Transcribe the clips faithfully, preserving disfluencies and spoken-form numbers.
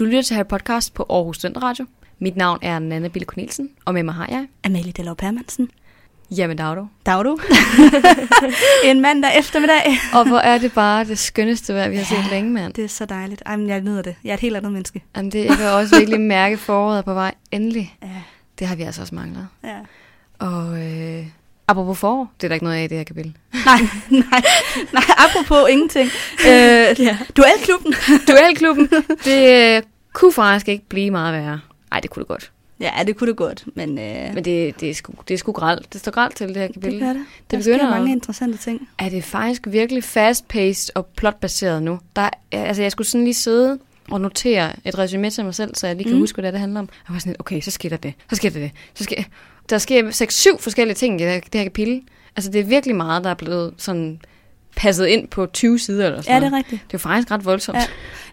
Du lytter til Harry Podcast på Aarhus Studenterradio. Mit navn er Nanna Bille Cornelsen, og med mig har jeg... Amalie Delov Permansen. Jamen, dag du. Dag du. En mandag eftermiddag. Og hvor er det bare det skønneste vejr, vi har set længe, mand. Det er så dejligt. Ej, men jeg nyder det. Jeg er et helt andet menneske. Jamen, det, jeg kan også virkelig mærke foråret på vej. Endelig. Ja. Det har vi altså også manglet. Ja. Og... Øh... Apropos forår, det er der ikke noget af i det her kapitel. Nej, nej, nej, apropos ingenting. Øh, ja. Duelklubben. Duelklubben, det øh, kunne faktisk ikke blive meget værre. Nej, det kunne det godt. Ja, det kunne det godt, men... Øh... Men det, det er sgu, det er sgu gralt. Det står gralt til det her kapitel. Det gør det. Det begynder der sker mange interessante ting. Er det faktisk virkelig fast-paced og plotbaseret nu? Der, altså, jeg skulle sådan lige sidde og notere et resume til mig selv, så jeg lige kan mm. huske, hvad det, er, det handler om. Jeg var sådan lidt, okay, så sker der det, så sker der det, så sker... Der sker seks syv forskellige ting i det her kapitel. Altså, det er virkelig meget, der er blevet sådan passet ind på tyve sider eller sådan. Ja, det er rigtigt. Det er jo faktisk ret voldsomt. Ja.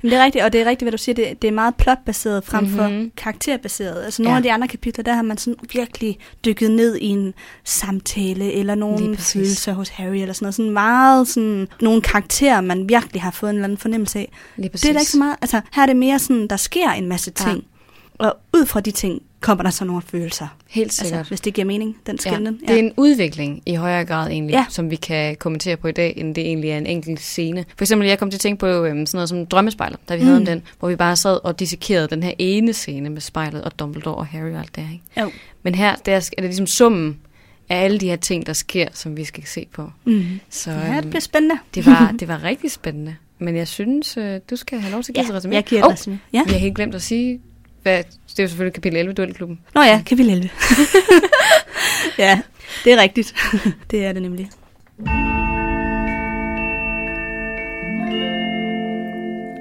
Men det er rigtigt, og det er rigtigt, hvad du siger. Det, det er meget plotbaseret frem mm-hmm. for karakterbaseret. Altså, nogle ja. af de andre kapitler, der har man sådan virkelig dykket ned i en samtale eller nogle følelser hos Harry eller sådan noget. Sådan meget sådan nogle karakterer, man virkelig har fået en eller anden fornemmelse af. Det er da ikke så meget. Altså, her er det mere sådan, der sker en masse ting. Ja. Og ud fra de ting kommer der så nogle følelser. Helt sikkert. Altså, hvis det giver mening, den skænden. Ja. Ja. Det er en udvikling i højere grad egentlig, ja. som vi kan kommentere på i dag, end det egentlig er en enkelt scene. For eksempel, jeg kom til at tænke på øhm, sådan noget som Drømmespejlet, da vi mm. havde om den, hvor vi bare sad og dissekerede den her ene scene med spejlet og Dumbledore og Harry og alt det her. Ikke? Jo. Men her der er det ligesom summen af alle de her ting, der sker, som vi skal se på. Mm. Så, øhm, ja, det bliver spændende. Det var, det var rigtig spændende. Men jeg synes, øh, du skal have lov til at give ja, et resumé. Jeg giver et resumé. Jeg har helt glemt at sige... Det er jo selvfølgelig kapitel elleve, Duelklubben. Nå ja, kapitel elleve. Ja, det er rigtigt. Det er det nemlig.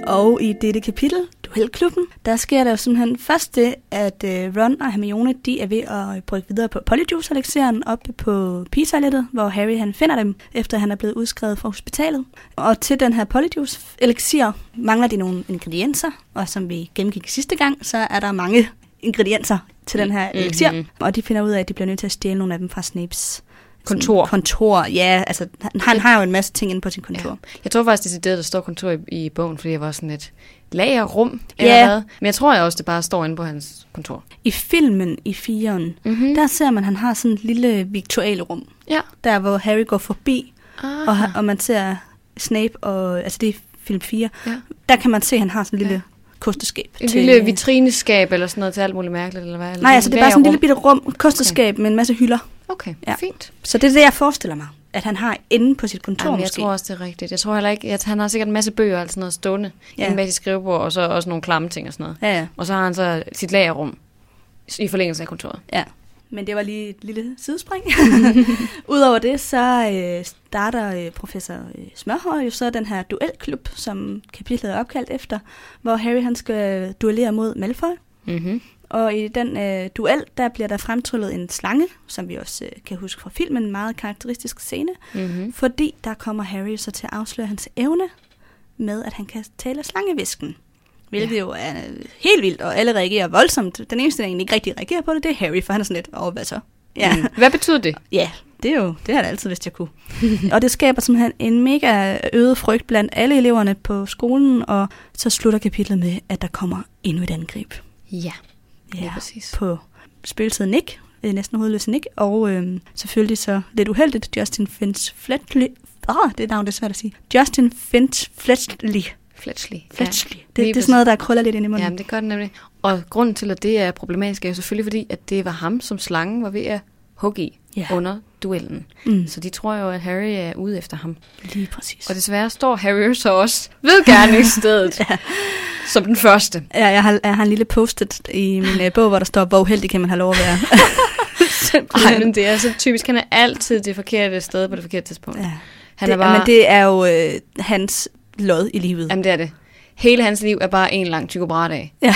Og i dette kapitel, Duelklubben, der sker der jo simpelthen først det, at Ron og Hermione, de er ved at brygge videre på Polyjuice-elekseren oppe på pigetoilettet, hvor Harry han finder dem, efter han er blevet udskrevet fra hospitalet. Og til den her Polyjuice-elekser mangler de nogle ingredienser, og som vi gennemgik sidste gang, så er der mange ingredienser til den her elixir, mm-hmm. og de finder ud af, at de bliver nødt til at stjæle nogle af dem fra Snapes kontor. Kontor, ja. Altså, han, han har jo en masse ting inde på sin kontor. Ja. Jeg tror faktisk, det er det, der står kontor i, i bogen, fordi jeg var sådan et lagerrum eller yeah. hvad. Men jeg tror jeg også, det bare står inde på hans kontor. I filmen i firen, mm-hmm. der ser man, han har sådan et lille viktualerum. Ja. Der, hvor Harry går forbi, og, og man ser Snape, og, altså det er film fire, ja. der kan man se, at han har sådan en lille... Ja. Kosteskab. En lille vitrineskab eller sådan noget til alt muligt mærkeligt? Eller hvad? Eller nej, altså det er bare sådan et lille bitte rum, kosteskab okay. med en masse hylder. Okay, ja. Fint. Så det er det, jeg forestiller mig, at han har inde på sit kontor. Jamen, jeg måske. tror også, det er rigtigt. Jeg tror heller ikke, at han har sikkert en masse bøger og sådan noget stående ja. inde bag sit skrivebord, og så også nogle klamme ting og sådan noget. Ja, ja. Og så har han så sit lagerrum i forlængelse af kontoret. Ja. Men det var lige et lille sidespring. Udover det, så øh, starter øh, professor øh, Smørhår jo så den her duelklub, som kapitlet er opkaldt efter, hvor Harry han skal duellere mod Malfoy. Mm-hmm. Og i den øh, duel, der bliver der fremtryllet en slange, som vi også øh, kan huske fra filmen, en meget karakteristisk scene, mm-hmm. fordi der kommer Harry så til at afsløre hans evne med, at han kan tale slangevisken. Hvilket ja. jo er helt vildt, og alle reagerer voldsomt. Den eneste, der egentlig ikke rigtig reagerer på det, det er Harry, for han er sådan lidt, åh, hvad så? Ja. Mm. Hvad betyder det? Ja, det er jo, det har jeg altid vidst, jeg kunne. Og det skaber simpelthen en mega øget frygt blandt alle eleverne på skolen, og så slutter kapitlet med, at der kommer endnu et angreb. Ja, ja, ja præcis. På spøgelset Nick, næsten hovedløse Nick, og øh, selvfølgelig så lidt uheldigt, Justin Finch-Fletchley. Åh, oh, det navn, det er svært at sige. Justin Finch-Fletchley. Fletchley. Fletchley. Ja. Det, det er sådan noget, der krøller lidt ind i munden. Jamen, det gør det nemlig. Og grunden til, at det er problematisk, er jo selvfølgelig fordi, at det var ham, som slangen var ved at hugge i ja. under duellen. Mm. Så de tror jo, at Harry er ude efter ham. Lige præcis. Og desværre står Harry så også ved gerningsstedet ja. som den første. Ja, jeg har, jeg har en lille post-it i min bog, hvor der står, hvor uheldig kan man have lov at være. Ej, men det er så typisk. Han er altid det forkerte sted på det forkerte tidspunkt. Ja. Han det, er bare... Men det er jo øh, hans... lod i livet. Jamen, det er det. Hele hans liv er bare en lang Tycho Brahe-dag. Ja,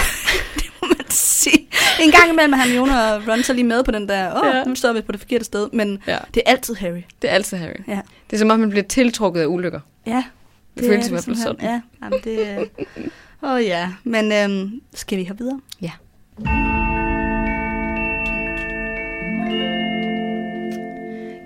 det må man sige. En gang imellem har Hermione og Ron så lige med på den der, åh, oh, ja. nu står vi på det forkerte sted, men ja. det er altid Harry. Det er altid Harry. Ja. Det er som om, man bliver tiltrukket af ulykker. Ja. Det, det føles i hvert fald sådan. Ja, jamen det... Åh oh, ja, men øhm, skal vi have videre? Ja.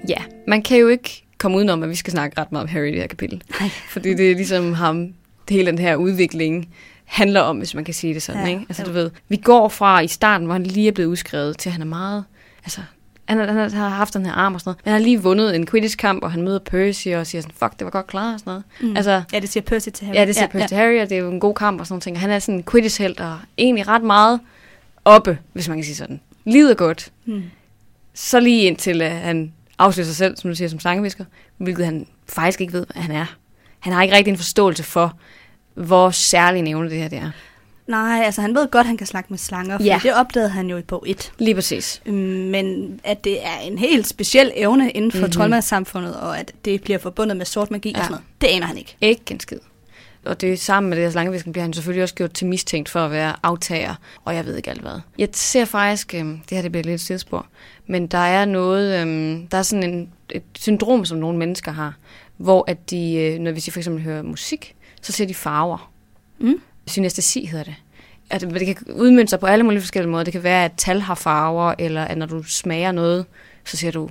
Ja, man kan jo ikke... komme udenom, at vi skal snakke ret meget om Harry i det her kapitel. Nej. Fordi det er ligesom ham, hele den her udvikling, handler om, hvis man kan sige det sådan, ja, ikke? Altså, jo. Du ved, vi går fra i starten, hvor han lige er blevet udskrevet, til han er meget, altså, han, han har haft den her arm og sådan noget, men han har lige vundet en Quidditch-kamp, og han møder Percy og siger sådan, fuck, det var godt klaret og sådan noget. Mm. Altså, ja, det siger Percy til Harry. Ja, det siger ja, Percy ja. til Harry, og det er jo en god kamp og sådan noget. Han er sådan en Quidditch-helt, og egentlig ret meget oppe, hvis man kan sige sådan. Livet er godt. Mm. Så lige indtil uh, han afslører sig selv, som du siger, som slangevisker, hvilket han faktisk ikke ved, hvad han er. Han har ikke rigtig en forståelse for, hvor særlig nævne det her det er. Nej, altså han ved godt, at han kan snakke med slanger, for ja. det opdagede han jo i bog et. Lige præcis. Men at det er en helt speciel evne inden for mm-hmm. troldmandssamfundet, og at det bliver forbundet med sort magi ja. og sådan noget, det aner han ikke. Ikke en skid. Og det sammen med det her slangevisken bliver han selvfølgelig også gjort til mistænkt for at være aftager, og jeg ved ikke alt hvad. Jeg ser faktisk, øhm, det her det bliver lidt sidespor, men der er noget, øhm, der er sådan en, et syndrom, som nogle mennesker har, hvor at de, øh, når hvis de for eksempel hører musik, så ser de farver. Mm. Synestesi hedder det. At det kan udmønte sig på alle mulige forskellige måder. Det kan være, at tal har farver, eller at når du smager noget, så ser du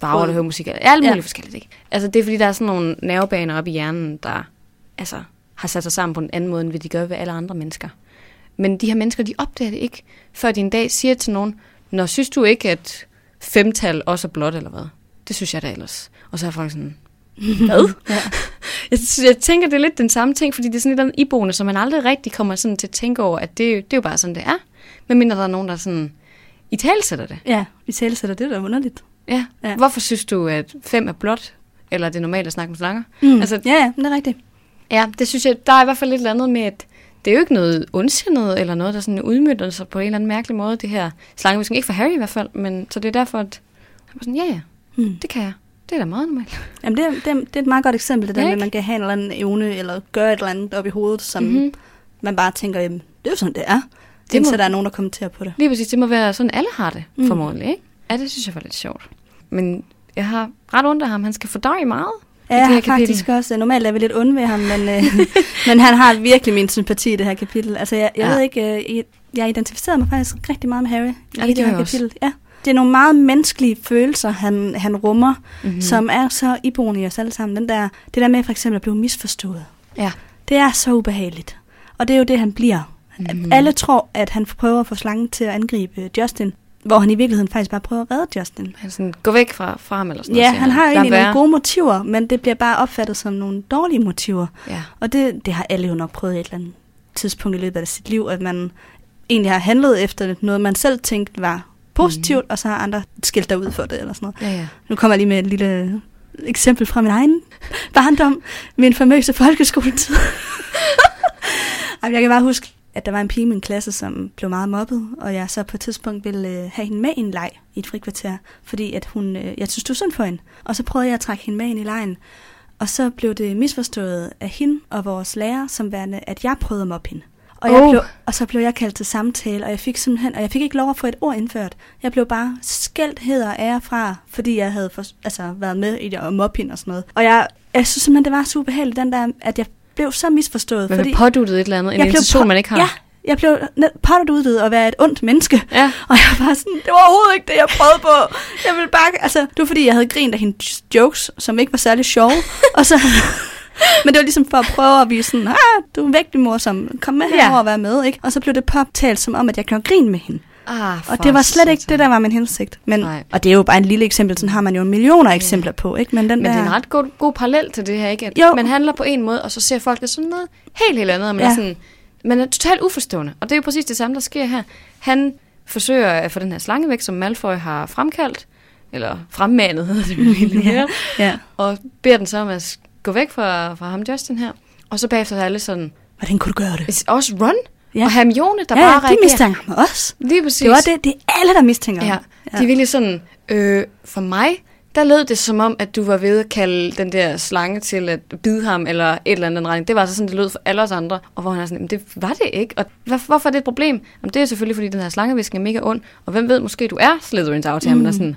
farver, oh. der hører musik. Alle mulige ja. forskellige ting. Altså det er, fordi der er sådan nogle nervebaner oppe i hjernen, der altså har sat sig sammen på en anden måde, end de gør ved alle andre mennesker. Men de her mennesker, de opdager det ikke, før de en dag siger til nogen, nå, synes du ikke, at femtal også er blåt, eller hvad? Det synes jeg da ellers. Og så er folk sådan, hvad? ja. Jeg, jeg tænker, det er lidt den samme ting, fordi det er sådan lidt andet iboende, som man aldrig rigtig kommer sådan til at tænke over, at det, det er jo bare sådan, det er. Men mindre der er nogen, der sådan italesætter det. Ja, italesætter det, der er underligt. Ja. ja. Hvorfor synes du, at fem er blot? Eller er det normalt at snakke med slanger? Mm. Altså, ja, ja, det er rigtigt. Ja, det synes jeg, der er i hvert fald lidt andet med, at det er jo ikke noget ondsindet, eller noget, der sådan udmønter sig på en eller anden mærkelig måde, det her slangevisken. Ikke for Harry i hvert fald, men så det er derfor, at han var sådan, ja, ja, mm. det kan jeg. Det er da meget normalt. Jamen, det er, det, er, det er et meget godt eksempel, det der, at man kan have en eller anden evne, eller gøre et eller andet op i hovedet, som mm-hmm. man bare tænker, jamen, det er jo sådan, det er. Det indtil må, der er nogen, der kommenterer på det. Lige præcis, det må være sådan, alle har det, mm. formodentlig, ikke? Ja, det synes jeg var lidt sjovt. Men jeg har ret ondt af ham, han skal fordøje meget. Ja, jeg har faktisk også. Normalt er vi lidt ondt ved ham, men, øh, men han har virkelig min sympati i det her kapitel. Altså, jeg, jeg ja. ved ikke, jeg, jeg identificerer mig faktisk rigtig meget med Harry i ja, det, det her kapitel. Ja. Det er nogle meget menneskelige følelser, han, han rummer, mm-hmm. som er så iboende i os alle sammen. Den der, det der med for eksempel at blive misforstået, ja. det er så ubehageligt. Og det er jo det, han bliver. Mm-hmm. Alle tror, at han prøver at få slangen til at angribe Justin, hvor han i virkeligheden faktisk bare prøver at redde Justin. Han sådan, gå væk fra, fra ham eller sådan noget. Ja, han, han har egentlig nogle gode motiver, men det bliver bare opfattet som nogle dårlige motiver. Ja. Og det, det har alle jo nok prøvet i et eller andet tidspunkt i løbet af sit liv, at man egentlig har handlet efter noget, man selv tænkte var positivt, mm-hmm. og så har andre skilt dig ud for det, eller sådan noget. Ja, ja. Nu kommer jeg lige med et lille eksempel fra min egen barndom, min famøse folkeskoletid. Jeg kan bare huske, at der var en pige i min klasse, som blev meget mobbet, og jeg så på et tidspunkt ville have hende med i en leg i et frikvarter, fordi at hun, jeg synes, det var synd for hende. Og så prøvede jeg at trække hende med ind i legen, og så blev det misforstået af hende og vores lærer, som værende, at jeg prøvede at mobbe hende. Og, jeg blev, oh. og så blev jeg kaldt til samtale, og jeg fik simpelthen, og jeg fik ikke lov at få et ord indført. Jeg blev bare skældt, hed og ære fra, fordi jeg havde for, altså, været med i det og mobben og sådan noget. Og jeg, jeg synes simpelthen, det var så ubehageligt, den der, at jeg blev så misforstået. Men fordi påduttet et eller andet, en intention, på, man ikke har. Ja, jeg blev påduttet at være et ondt menneske. Ja. Og jeg var sådan, det var overhovedet ikke det, jeg prøvede på. Jeg ville bare, altså, det var fordi, jeg havde grint af hendes jokes, som ikke var særlig sjove. og så men det var ligesom for at prøve at vise sådan, ah, du er vægtig morsom, kom med herover ja. og vær med, ikke? Og så blev det påtalt som om, at jeg gjorde grin med hende. Ah, og det var slet ikke det, der var min hensigt. Men, nej. Og det er jo bare en lille eksempel, sådan har man jo millioner ja. eksempler på, ikke? Men, den men der, det er en ret god, god parallel til det her, ikke? At jo. man handler på en måde, og så ser folk det sådan noget helt, helt andet, og man, ja. er sådan, man er totalt uforstående. Og det er jo præcis det samme, der sker her. Han forsøger at få den her slange væk, som Malfoy har fremkaldt, eller fremmandet, hedder det jo ja. ja. og beder den så om at gå væk fra, fra ham, Justin her. Og så bagefter er alle sådan, hvordan kunne du gøre det? Også Ron ja. og Hermione, der ja, bare reagerer. Ja, de mistænker mig også. Lige præcis. Det var det, det er alle, der mistænker ja. ja. De er virkelig sådan, øh, for mig, der lød det som om, at du var ved at kalde den der slange til at bide ham, eller et eller andet retning. Det var så sådan, det lød for alle os andre. Og hvor han er sådan, men det var det ikke. Og hvorfor er det et problem? Jamen, det er selvfølgelig, fordi den her slangevisken er mega ond. Og hvem ved, måske du er Slytherins aftager, mm. men er sådan,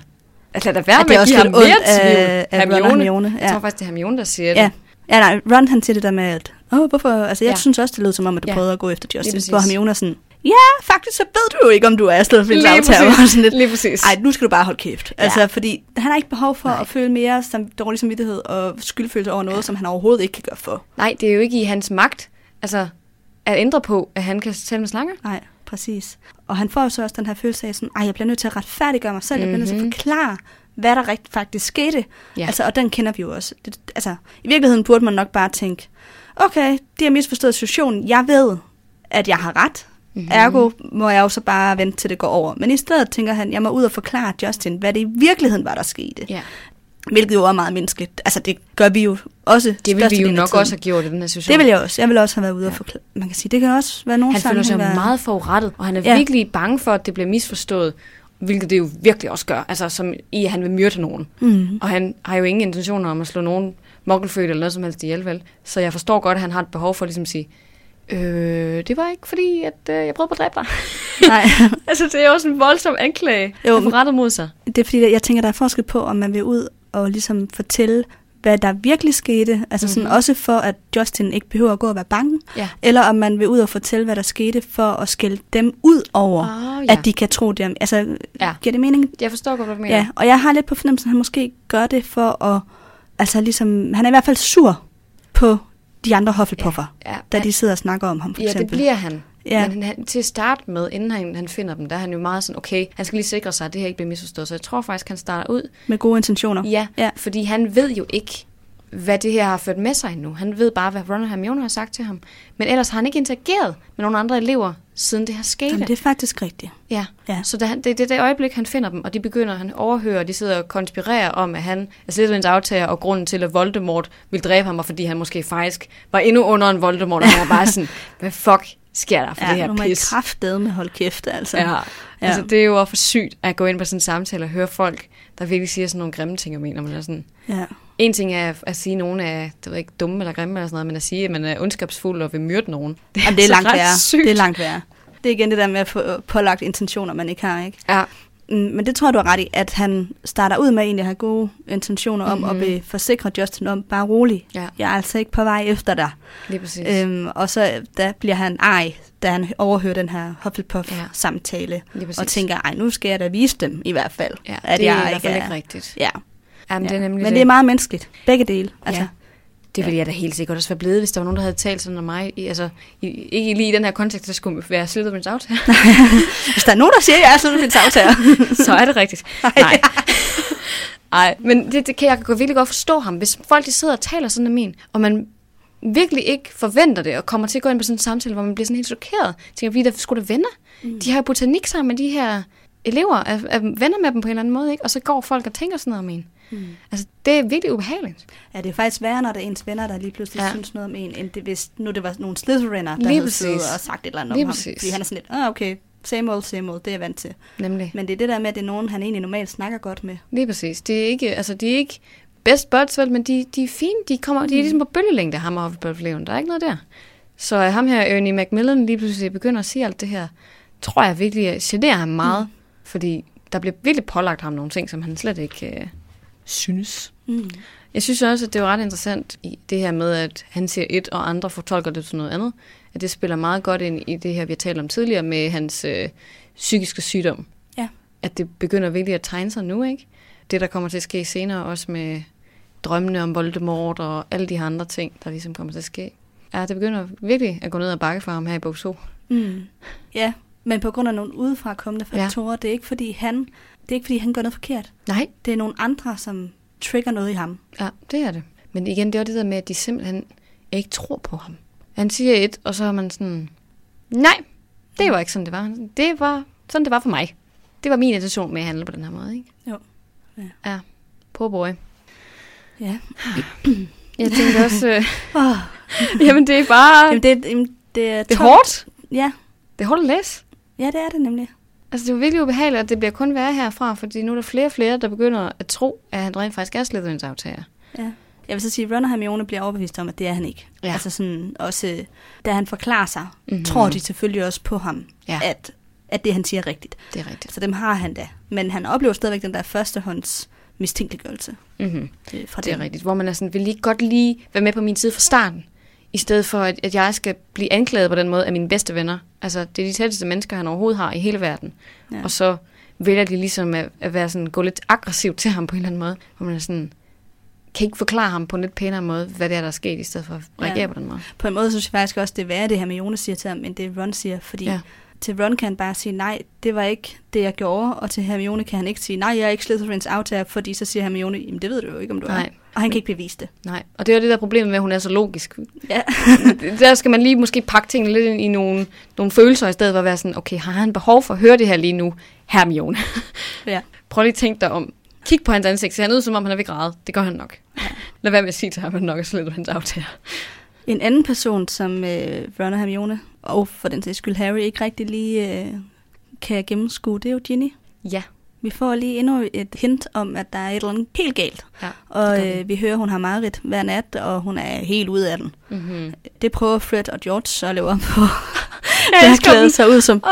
at lad da være med at give ham mere tvivl. Hermione. Hermione ja. Jeg tror faktisk, det er Hermione, der siger det. Ja, ja nej, Ron han siger det der med, at åh, hvorfor? Altså, jeg ja. synes også, det lød som om, at du ja. prøvede at gå efter Justin. Hvor Hermione er sådan, ja, faktisk så ved du jo ikke, om du er Slytherins aftager. Lige præcis. Ej, nu skal du bare holde kæft. Altså, ja. fordi han har ikke behov for nej. at føle mere som dårlig samvittighed og skyldfølelse over noget, ja. som han overhovedet ikke kan gøre for. Nej, det er jo ikke i hans magt. Altså, at ændre på, at han kan tale med slanger. Nej, præcis. Og han får jo så også den her følelse af sådan, ej, jeg bliver nødt til at retfærdiggøre mig selv, mm-hmm. jeg bliver nødt til at forklare, hvad der rigt faktisk skete. Ja. Altså, og den kender vi jo også. Det, altså, i virkeligheden burde man nok bare tænke, okay, de har misforstået situationen, jeg ved, at jeg har ret, mm-hmm. ergo må jeg jo så bare vente til det går over. Men i stedet tænker han, jeg må ud og forklare Justin, hvad det i virkeligheden var, der skete. Ja. Hvilket jo er meget menneskeligt. Altså, det gør vi jo også. Det vil vi jo nok også have gjort i den her situation. Det vil jeg også. Jeg vil også have været ude ja. og forklare. Man kan sige, det kan også være nogen sammen. Han føler sig meget forurettet, og han er ja. virkelig bange for, at det bliver misforstået. Hvilket det jo virkelig også gør. Altså, som i, at han vil myrde nogen. Mm. Og han har jo ingen intentioner om at slå nogen mokkelfødt eller noget som helst ihjel, vel? Så jeg forstår godt, at han har et behov for at ligesom at sige, Øh, det var ikke fordi, at øh, jeg prøvede på at dræbe dig. Nej. Altså, det er jo også en voldsom anklage, jo, at rettet mod sig. Det er fordi, jeg tænker, der er forskel på, om man vil ud og ligesom fortælle, hvad der virkelig skete. Altså mm-hmm. sådan også for, at Justin ikke behøver at gå og være bange. Ja. Eller om man vil ud og fortælle, hvad der skete, for at skælde dem ud over, oh, ja. at de kan tro det. Altså, ja. giver det mening? Jeg forstår godt, hvad du mener. Ja, og jeg har lidt på fornemmelsen, at han måske gør det for at, altså ligesom, han er i hvert fald sur på de andre Hufflepuffer, ja, ja, da han, de sidder og snakker om ham, for ja, eksempel. Ja, det bliver han. Ja. Men han, til at starte med, inden han, han finder dem, der er han jo meget sådan, okay, han skal lige sikre sig, at det her ikke bliver misforstået. Så jeg tror faktisk, han starter ud med gode intentioner. Ja, ja, fordi han ved jo ikke, hvad det her har ført med sig endnu. Han ved bare, hvad Ron og Hermione har sagt til ham. Men ellers har han ikke interageret med nogle andre elever, siden det her skete. Jamen, det er faktisk rigtigt. Ja, ja. Så det, det, det er det øjeblik, han finder dem, og de begynder, han overhører, og de sidder og konspirerer om, at han er Slytherins aftager, og grunden til, at Voldemort ville dræbe ham, var, fordi han måske faktisk var endnu under en Voldemort, og han var bare sådan, hvad fuck sker der for ja, det her pis? Ja, nu må I kraftedme holde kæft, altså. Ja. Ja, altså det er jo også for sygt at gå ind på sådan en samtale og høre folk, der virkelig siger sådan nogle grimme ting, jeg mener, man er sådan. Ja. En ting er at sige, at nogen er det ved ikke, dumme eller grimme, eller sådan noget, men at sige, at man er ondskabsfuld og vil myrde nogen. Det er, det er langt værre. Sygt. Det er langt værre. Det er igen det der med at få pålagt intentioner, man ikke har, ikke? Ja. Men det tror jeg, du er ret i, at han starter ud med egentlig at have gode intentioner om mm-hmm. at forsikre Justin om, bare rolig. Ja. Jeg er altså ikke på vej efter dig. Lige præcis. Øhm, og så der bliver han ej, da han overhører den her Hufflepuff-samtale. Ja. Og tænker, ej, nu skal jeg da vise dem i hvert fald. Ja, at det jeg er i hvert fald ikke er rigtigt. Ja. Jamen, ja. det er nemlig Men det. det er meget menneskeligt. Begge dele. Altså. Ja. Det ville ja. jeg da helt sikkert også være blevet, hvis der var nogen, der havde talt sådan om mig. I, altså, i, ikke lige i den her kontekst, der skulle være Slytherins aftager. Hvis der er nogen, der siger, at jeg er Slytherins aftager, så er det rigtigt. Nej. Nej, men det, det kan jeg virkelig godt forstå ham. Hvis folk de sidder og taler sådan om en, og man virkelig ikke forventer det, og kommer til at gå ind på sådan en samtale, hvor man bliver sådan helt chokeret. Tænker, fordi der skulle der venner. Mm. De har jo botanik sammen med de her elever, er, er venner med dem på en eller anden måde, ikke? Og så går folk og tænker sådan noget om en. Mm. Altså, det er virkelig ubehageligt. Ja, det er faktisk værre, når det er ens venner, der lige pludselig ja. synes noget om en, end det, hvis nu det var nogle Slytheriner, der havde siddet og sagt et eller andet om lige ham. Præcis. Fordi han er sådan lidt, ah, okay, same old, same old, det er jeg vant til. Nemlig. Men det er det der med, at det er nogen, han egentlig normalt snakker godt med. Lige præcis. Det er ikke, altså, de er ikke best buds, vel, men de, de er fine, de, kommer, mm. de er ligesom på bølgelængde, ham og Hufflepuff-eleven, der er ikke noget der. Så ham her, Ernie Macmillan, lige pludselig begynder at sige alt det her, tror jeg virkelig generer ham meget, mm. fordi der bliver virkelig pålagt ham nogle ting, som han slet ikke synes. Mm. Jeg synes også, at det er ret interessant i det her med, at han siger et, og andre fortolker det til noget andet, at det spiller meget godt ind i det her, vi har talt om tidligere, med hans øh, psykiske sygdom. Ja. At det begynder virkelig at tegne sig nu, ikke? Det, der kommer til at ske senere, også med drømmene om Voldemort og alle de andre ting, der ligesom kommer til at ske. Ja, det begynder virkelig at gå ned og bakke for ham her i bog to. Mm. Ja, men på grund af nogle udefrakommende faktorer, ja. det er ikke fordi han... Det er ikke, fordi han gør noget forkert. Nej. Det er nogle andre, som trigger noget i ham. Ja, det er det. Men igen, det er jo det der med, at de simpelthen ikke tror på ham. Han siger et, og så er man sådan, nej, det var ikke sådan, det var. Det var sådan, det var for mig. Det var min intention med at handle på den her måde, ikke? Jo. Ja. Ja. Poor boy. Ja. Jeg tænkte også, øh, oh. jamen det er bare... Jamen, det, jamen, det er, det er hårdt. Ja. Det er hårdt at læse. Ja, det er det nemlig. Altså, det er virkelig ubehageligt, at det bliver kun værre herfra, fordi nu er der flere og flere, der begynder at tro, at han rent faktisk er Slytherins aftager. Ja. Jeg vil så sige, at Ron og Hermione bliver overbevist om, at det er han ikke. Ja. Altså sådan, også da han forklarer sig, mm-hmm. tror de selvfølgelig også på ham, ja. at, at det, han siger, er rigtigt. Det er rigtigt. Så dem har han da. Men han oplever stadigvæk den der førstehånds mistænkeliggørelse. Mm-hmm. Fra det er dem. Rigtigt. Hvor man er sådan, vil lige godt lige være med på min side fra starten, i stedet for, at jeg skal blive anklaget på den måde af mine bedste venner. Altså, det er de tætteste mennesker, han overhovedet har i hele verden. Ja. Og så vælger de ligesom at, at være sådan, gå lidt aggressivt til ham på en eller anden måde. Hvor man er sådan, kan ikke forklare ham på en lidt pænere måde, hvad det er, der er sket, i stedet for at reagere ja. på den måde. På en måde synes jeg faktisk også, det er værre, det Hermione siger til ham, end det Ron siger, fordi ja. til Ron kan han bare sige, nej, det var ikke det, jeg gjorde, og til Hermione kan han ikke sige, nej, jeg er ikke Slytherins aftager, fordi så siger Hermione, jamen det ved du jo ikke, om du nej. er. Og han kan ikke bevise det. Nej, og det er jo det der problem med, at hun er så logisk. Ja. Der skal man lige måske pakke tingene lidt ind i nogle, nogle følelser, i stedet for at være sådan, okay, har han behov for at høre det her lige nu, Hermione? Ja. Prøv lige at tænke dig om. Kig på hans ansigt, ser han ud, som om han er ved græde. Det gør han nok. Ja. Lad være med at sige til ham, at nok er slet hans aftager. En anden person, som øh, Ron og Hermione, og for den sags skyld Harry, ikke rigtig lige øh, kan gennemskue, det er jo Ginny. Ja. Vi får lige endnu et hint om, at der er et eller andet helt galt. Ja, og øh, vi hører, at hun har mareridt hver nat, og hun er helt ude af den. Mm-hmm. Det prøver Fred og George så at leve op på. Der har klædet sig ud som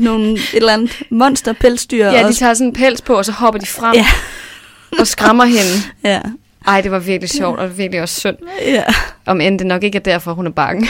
nogle, et eller andet monsterpelsdyr. Ja, de tager sådan en pels på, og så hopper de frem ja. og skræmmer hende. Ja. Ej, det var virkelig sjovt, og det var virkelig også synd. Ja. Om end det nok ikke er derfor, hun er bange.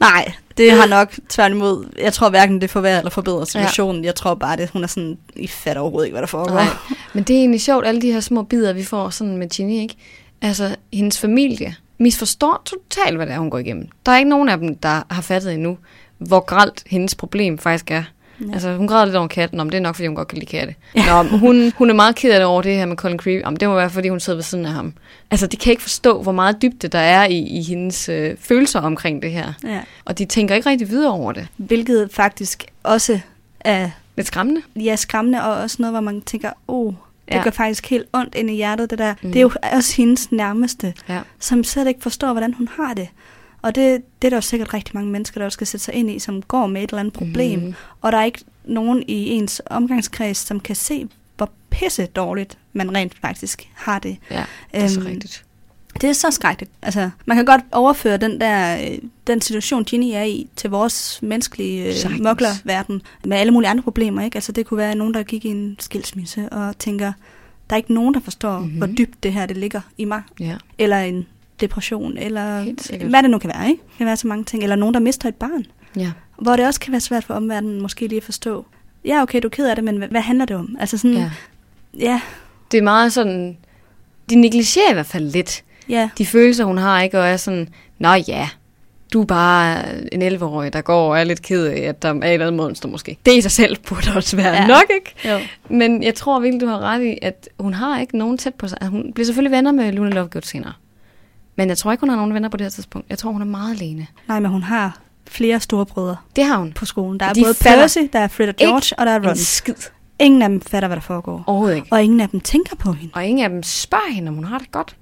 Nej, det har nok tværtimod. Jeg tror hverken det forværrer eller forbedrer situationen. Ja. Jeg tror bare, at hun er sådan, I fatter overhovedet ikke, hvad der foregår. Nej. Men det er egentlig sjovt, alle de her små bidder, vi får sådan med Ginny, ikke? Altså, hendes familie misforstår totalt, hvad det er, hun går igennem. Der er ikke nogen af dem, der har fattet endnu, hvor grelt hendes problem faktisk er. Ja. Altså, hun græder lidt over katten, om det er nok, fordi hun godt kan lide katte. Ja. Nå, hun, hun er meget ked af det over det her med Colin Creevy, om det må være, fordi hun sidder ved siden af ham. Altså, de kan ikke forstå, hvor meget dybde der er i, i hendes øh, følelser omkring det her. Ja. Og de tænker ikke rigtig videre over det. Hvilket faktisk også er... lidt skræmmende. Ja, skræmmende, og også noget, hvor man tænker, åh, oh, det ja. gør faktisk helt ondt ind i hjertet, det der. Mm. Det er jo også hendes nærmeste, ja. som slet ikke forstår, hvordan hun har det. Og det, det er der jo sikkert rigtig mange mennesker, der også skal sætte sig ind i, som går med et eller andet problem. Mm. Og der er ikke nogen i ens omgangskreds, som kan se, hvor pisse dårligt man rent faktisk har det. Ja, det er så æm, rigtigt. Det er så skrækkeligt. Altså, man kan godt overføre den der den situation, Ginny er i, til vores menneskelige øh, moklerverden med alle mulige andre problemer. Ikke? Altså, det kunne være nogen, der gik i en skilsmisse og tænker, der er ikke nogen, der forstår, mm-hmm. hvor dybt det her det ligger i mig. Ja. Eller en... depression, eller hvad det nu kan være, ikke? Det kan være så mange ting. Eller nogen, der mister et barn. Ja. Hvor det også kan være svært for omverdenen måske lige at forstå. Ja, okay, du er ked af det, men hvad handler det om? Altså sådan, ja. ja. Det er meget sådan, de negligerer i hvert fald lidt. Ja. De følelser, hun har, ikke? Og er sådan, nå ja, du er bare en elleveårig, der går og er lidt ked af, at der er et eller andet monster måske. Det i sig selv burde også være ja. nok, ikke? Jo. Men jeg tror virkelig, du har ret i, at hun har ikke nogen tæt på sig. Hun bliver selvfølgelig venner med Luna Lovegood senere. Men jeg tror ikke, hun har nogen venner på det her tidspunkt. Jeg tror, hun er meget alene. Nej, men hun har flere store brødre. Det har hun. På skolen. Der er de både Percy, der er Fred og George, og der er Ron. Skid. Ingen af dem fatter, hvad der foregår. Overhovedet ikke. Og ingen af dem tænker på hende. Og ingen af dem spørger hende, om hun har det godt.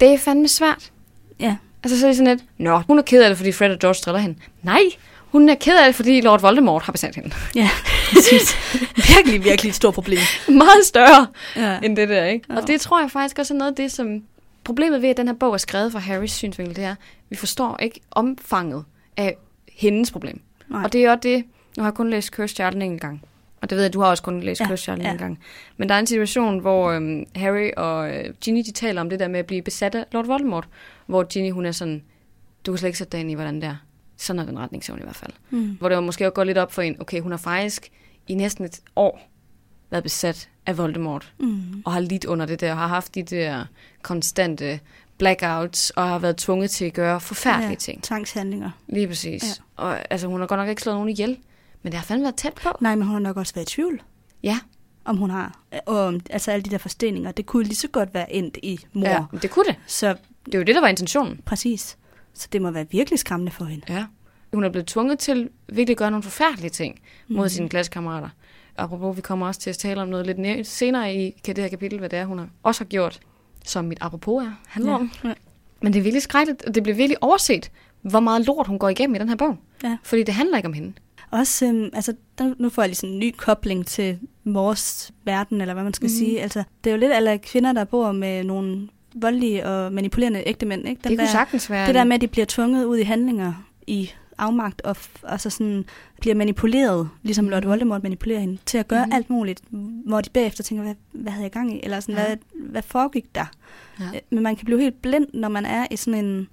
Det er fandme svært. Ja. Altså så er det sådan lidt, nå, hun er ked af det, fordi Fred og George driller hende. Nej, hun er ked af det, fordi Lord Voldemort har besat hende. Ja, præcis. Virkelig, virkelig et stort problem. Meget større ja. end det der, ikke? Ja. Og det tror jeg faktisk også er noget af det, som... Problemet ved, at den her bog er skrevet fra Harrys synsvinkel, det er, at vi forstår ikke omfanget af hendes problem. Nej. Og det er jo det, nu har jeg kun læst Cursed Child en gang. Og det ved jeg, du har også kun læst ja. Cursed Child ja. en gang. Men der er en situation, hvor øhm, Harry og øh, Ginny, de taler om det der med at blive besat af Lord Voldemort. Hvor Ginny, hun er sådan, du kan slet ikke sætte dig ind i, hvordan det er. Sådan er den retningssævn i hvert fald. Mm. Hvor det var måske også går lidt op for en, okay, hun har faktisk i næsten et år været besat af Voldemort, mm. og har lidt under det der, og har haft de der konstante blackouts, og har været tvunget til at gøre forfærdelige ja, ting. Tvangshandlinger. Lige præcis. Ja. Og altså, hun har godt nok ikke slået nogen ihjel, men det har fandme været tæt på. Nej, men hun har nok også været i tvivl. Ja. Om hun har. Og altså alle de der forsteninger, det kunne lige så godt være endt i mor. Ja, det kunne det. Så det er jo det, der var intentionen. Præcis. Så det må være virkelig skræmmende for hende. Ja. Hun er blevet tvunget til virkelig at gøre nogle forfærdelige ting mod mm. sine klassekammerater. Apropos, vi kommer også til at tale om noget lidt næ- senere i det her kapitel, hvad det er, hun har også har gjort, som mit apropos er, handler ja. om. Ja. Men det er virkelig skrækkeligt, og det bliver virkelig overset, hvor meget lort hun går igennem i den her bog. Ja. Fordi det handler ikke om hende. Også, øhm, altså, der, nu får jeg lige sådan en ny kobling til vores verden, eller hvad man skal mm. sige. Altså, det er jo lidt alle kvinder, der bor med nogle voldelige og manipulerende ægtemænd, ikke? Den det kunne der, sagtens være. Det der med, at de bliver tvunget ud i handlinger i... afmagt, og, f- og så sådan bliver manipuleret, ligesom Lord Voldemort manipulerer hende, til at gøre mm-hmm. alt muligt, hvor de bagefter tænker, hvad, hvad havde jeg gang i? Eller sådan, ja. hvad, hvad foregik der? Ja. Men man kan blive helt blind, når man er i sådan en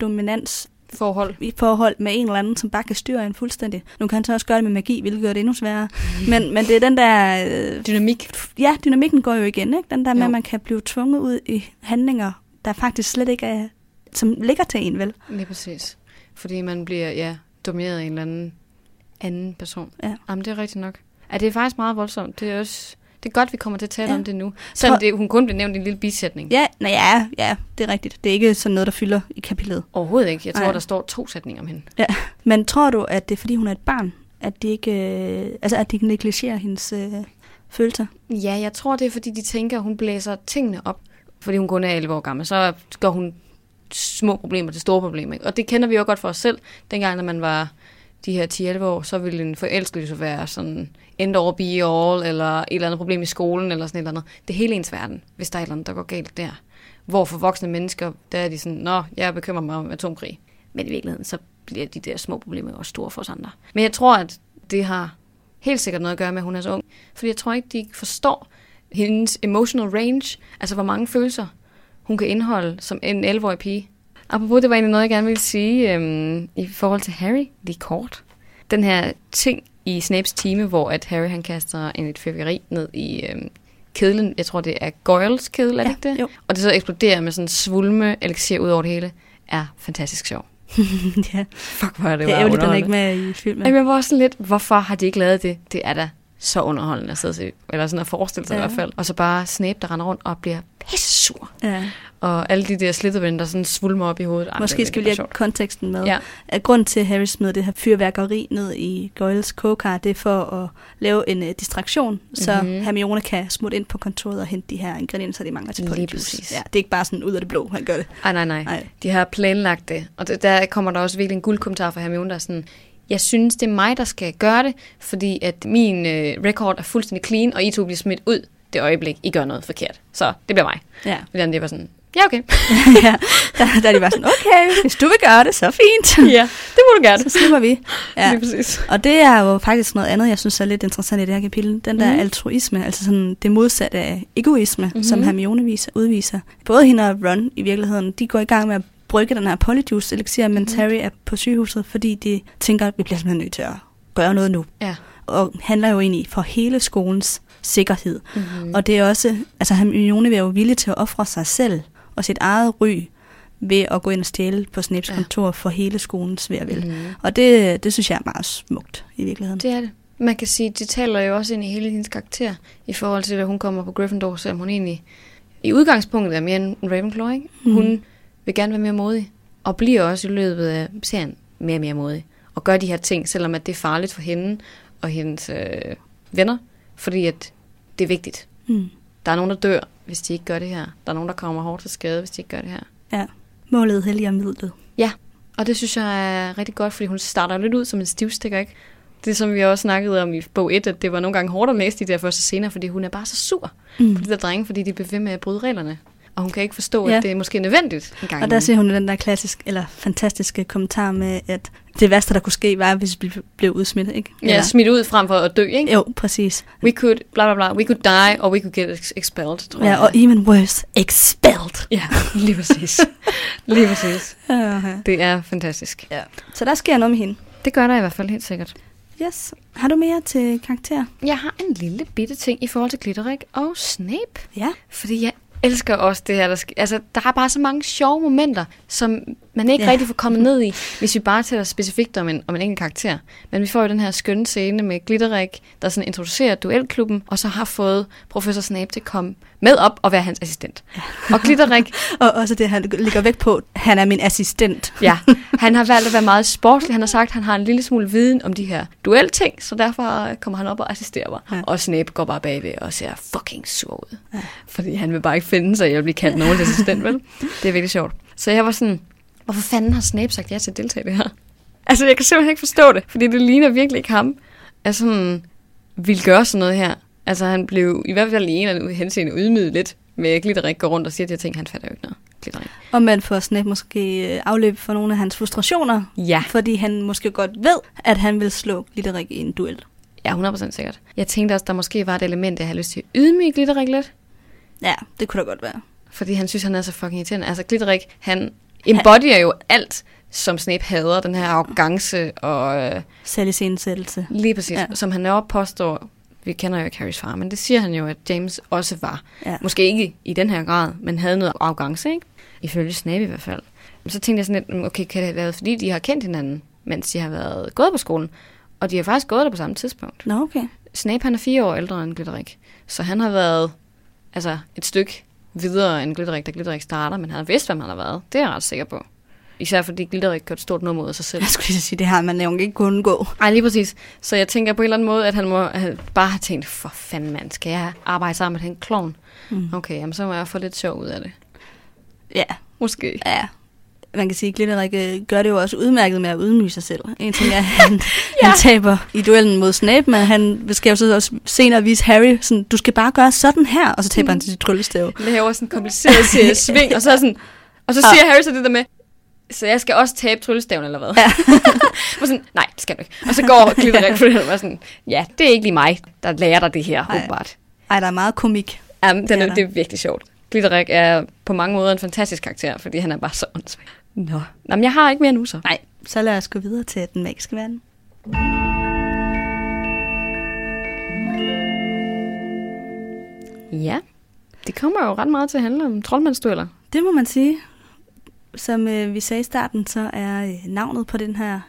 dominansforhold forhold med en eller anden, som bare kan styre en fuldstændig. Nu kan han så også gøre det med magi, hvilket gør det endnu sværere. Mm. Men, men det er den der... Øh, Dynamik. Ja, dynamikken går jo igen, ikke? Den der jo. med, at man kan blive tvunget ud i handlinger, der faktisk slet ikke er, som ligger til en, vel? Lige præcis. Fordi man bliver, ja, domineret af en eller anden, anden person. Ja. Jamen, det er rigtigt nok. Ja, det er faktisk meget voldsomt. Det er også... Det er godt, vi kommer til at tale ja. om det nu. Selvom det, hun kun blev nævnt i en lille bisætning. Ja, nej, ja, ja, det er rigtigt. Det er ikke sådan noget, der fylder i kapitlet. Overhovedet ikke. Jeg tror, nej. Der står to sætninger om hende. Ja. Men tror du, at det er, fordi hun er et barn, at de ikke, øh, altså, at de ikke negligerer hendes øh, følelser? Ja, jeg tror, det er, fordi de tænker, at hun blæser tingene op. Fordi hun kun er elleve år gammel, så gør hun små problemer til store problemer. Ikke? Og det kender vi jo godt for os selv. Dengang, når man var... de her ti elleve år, så ville en forelskelse være sådan end over be all, eller et eller andet problem i skolen, eller sådan et eller andet. Det er hele ens verden, hvis der er et eller andet, der går galt der. Hvor for voksne mennesker, der er de sådan, nå, jeg bekymrer mig om atomkrig. Men i virkeligheden, så bliver de der små problemer også store for os andre. Men jeg tror, at det har helt sikkert noget at gøre med, at hun er så ung. Fordi jeg tror ikke, de forstår hendes emotional range, altså hvor mange følelser hun kan indeholde som en elleve-årig pige. Apropos, det var egentlig noget, jeg gerne ville sige øhm, i forhold til Harry. Det er kort. Den her ting i Snapes time, hvor at Harry han kaster en et fyrværkeri ned i øhm, kedlen. Jeg tror, det er Goyles kedel, ja, er det ikke det? Jo. Og det så eksploderer med sådan en svulme elixir ud over det hele. Er fantastisk sjov. Ja. Fuck, hvor er det, det er bare ærgerligt, den er ikke med i filmen. Jamen, jeg var sådan lidt, hvorfor har de ikke lavet det? Det er da så underholdende at sidde og se. Eller sådan at forestille sig, ja, i hvert fald. Og så bare Snape, der render rundt og bliver pissesur. Ja. Og alle de der Slytherin, der sådan svulmer op i hovedet. Måske skal vi lige have konteksten med. Ja. At grunden til, at Harry smed det her fyrværkeri ned i Goyles kogekar, det er for at lave en uh, distraktion, så mm-hmm. Hermione kan smutte ind på kontoret og hente de her ingredienser, de mangler til Polyjuice. Ja, det er ikke bare sådan ud af det blå, han gør det. Ej, nej, nej, nej. De har planlagt det. Og der kommer der også virkelig en guldkommentar fra Hermione, der sådan... Jeg synes, det er mig, der skal gøre det, fordi at min øh, record er fuldstændig clean, og I to bliver smidt ud det øjeblik, I gør noget forkert. Så det bliver mig. Ja. Hvordan det var sådan, ja, okay. Ja, der, der er de bare sådan, okay, hvis du vil gøre det, så fint. Ja, det må du gøre det. Så slipper vi. Ja. Lige præcis. Og det er jo faktisk noget andet, jeg synes er lidt interessant i det her kapitel. Den der mm-hmm. altruisme, altså sådan det modsatte af egoisme, mm-hmm. som Hermione viser, udviser. Både hende og Ron i virkeligheden, de går i gang med at brygge den her Polyjuice-elekser, men Harry er på sygehuset, fordi de tænker, at vi bliver simpelthen nødt til at gøre noget nu. Ja. Og handler jo egentlig for hele skolens sikkerhed. Mm-hmm. Og det er også, altså Hermione er jo villig til at ofre sig selv og sit eget ry ved at gå ind og stjæle på Snapes ja. kontor for hele skolens værvel. Mm-hmm. Og det, det synes jeg er meget smukt i virkeligheden. Det er det. Man kan sige, det taler jo også ind i hele hendes karakter i forhold til, at hun kommer på Gryffindor, selvom hun egentlig i udgangspunktet er mere en Ravenclaw, ikke? Mm-hmm. Hun vil gerne være mere modig, og bliver også i løbet af serien mere og mere modig, og gør de her ting, selvom at det er farligt for hende og hendes øh, venner, fordi at det er vigtigt. Mm. Der er nogen, der dør, hvis de ikke gør det her. Der er nogen, der kommer hårdt til skade, hvis de ikke gør det her. Ja, målet helliger midlet. Ja, og det synes jeg er rigtig godt, fordi hun starter lidt ud som en stivstikker, ikke? Det, som vi også snakkede om i bog et, at det var nogle gange hårdt at læse de der første scener, fordi hun er bare så sur mm. på de der drenge, fordi de bliver ved med at bryde reglerne. Og hun kan ikke forstå, ja. at det er måske nødvendigt en gang. Og der ser hun den der klassisk eller fantastiske kommentar med, at det værste, der kunne ske, var, hvis vi blev udsmidt, ikke? Eller? Ja, smidt ud frem for at dø, ikke? Jo, præcis. We could bla bla bla, we could die, or we could get expelled, tror ja, jeg. Ja, og even worse, expelled. Ja, lige præcis. Lige præcis. Okay. Det er fantastisk. Ja. Så der sker noget med hende. Det gør der i hvert fald helt sikkert. Yes. Har du mere til karakter? Jeg har en lille bitte ting i forhold til Gilderik og Snape. Ja. Fordi jeg elsker også det her. Der, sk- altså, der er bare så mange sjove momenter, som man ikke ja. rigtig får kommet ned i, hvis vi bare taler specifikt om en, om en enkelt karakter. Men vi får jo den her skønne scene med Gilderik, der sådan introducerer Duelklubben, og så har fået professor Snape til at komme med op og være hans assistent. Ja. Og Gilderik... og også det, han ligger vægt på, han er min assistent. Ja, han har valgt at være meget sportslig. Han har sagt, at han har en lille smule viden om de her duelting, så derfor kommer han op og assisterer mig. Ja. Og Snape går bare bagved og ser fucking sur ud. Ja. Fordi han vil bare ikke finde sig, at jeg bliver kaldt nogen assistent, vel? Det er virkelig sjovt. Så jeg var sådan... Hvorfor fanden har Snape sagt ja til at deltage i det her? Altså, jeg kan simpelthen ikke forstå det, fordi det ligner virkelig ikke ham, at sådan ville gøre sådan noget her. Altså, han blev i hvert fald i en eller anden henseende ydmyget lidt, med Gilderik går rundt og siger de her ting, han fatter jo ikke noget. Gilderik. Og man får Snape måske afløb for nogle af hans frustrationer, ja. fordi han måske godt ved, at han vil slå Gilderik i en duel. Ja, hundrede procent sikkert. Jeg tænkte også, der måske var et element, jeg havde lyst til at ydmyge Gilderik lidt. Ja, det kunne da godt være. Fordi han synes, han er så fucking irriterende. Altså, Gilderik, han... embodyer jo alt, som Snape hader, den her arrogance og... Øh, selvisensættelse. Lige præcis, ja. Som han også påstår, vi kender jo ikke Harrys far, men det siger han jo, at James også var. Ja. Måske ikke i den her grad, men havde noget arrogance, ikke? Ifølge Snape i hvert fald. Så tænkte jeg sådan lidt, okay, kan det have været, fordi de har kendt hinanden, mens de har været gået på skolen? Og de har faktisk gået der på samme tidspunkt. Nå, okay. Snape, han er fire år ældre end Gilderik, så han har været altså et stykke videre end Gilderik, da Gilderik starter, men han har vidst, hvem han har været. Det er jeg ret sikker på. Især fordi Gilderik gør et stort nummer ud af sig selv. Jeg skulle sige, det her man nævnt ikke kunne gå. Nej, lige præcis. Så jeg tænker på en eller anden måde, at han må bare have tænkt, for fanden mand, skal jeg arbejde sammen med den klovn? Mm. Okay, jamen, så må jeg få lidt sjov ud af det. Ja. Måske. Ja. Man kan sige, at Gilderik gør det jo også udmærket med at ydmyge sig selv. En ting er, at han, ja. han taber i duellen mod Snape, men han skal jo så også senere vise Harry, sådan, du skal bare gøre sådan her, og så taber mm. han til sit tryllestav. Han laver sådan en kompliceret sving, og så, sådan, og så siger og. Harry så det der med, så jeg skal også tabe tryllestaven, eller hvad? Ja. Og sådan, nej, det skal du ikke. Og så går Gilderik på det, og sådan, ja, det er ikke lige mig, der lærer dig det her, åbenbart. Ej, der er meget komik. Jamen, det er, det er virkelig sjovt. Gilderik er på mange måder en fantastisk karakter, fordi han er bare så åndssvagt. Nå, men jeg har ikke mere nu så. Nej, så lad os gå videre til den magiske verden. Ja, det kommer jo ret meget til at handle om troldmandsdueller. Det må man sige. Som øh, vi sagde i starten, så er øh, navnet på den her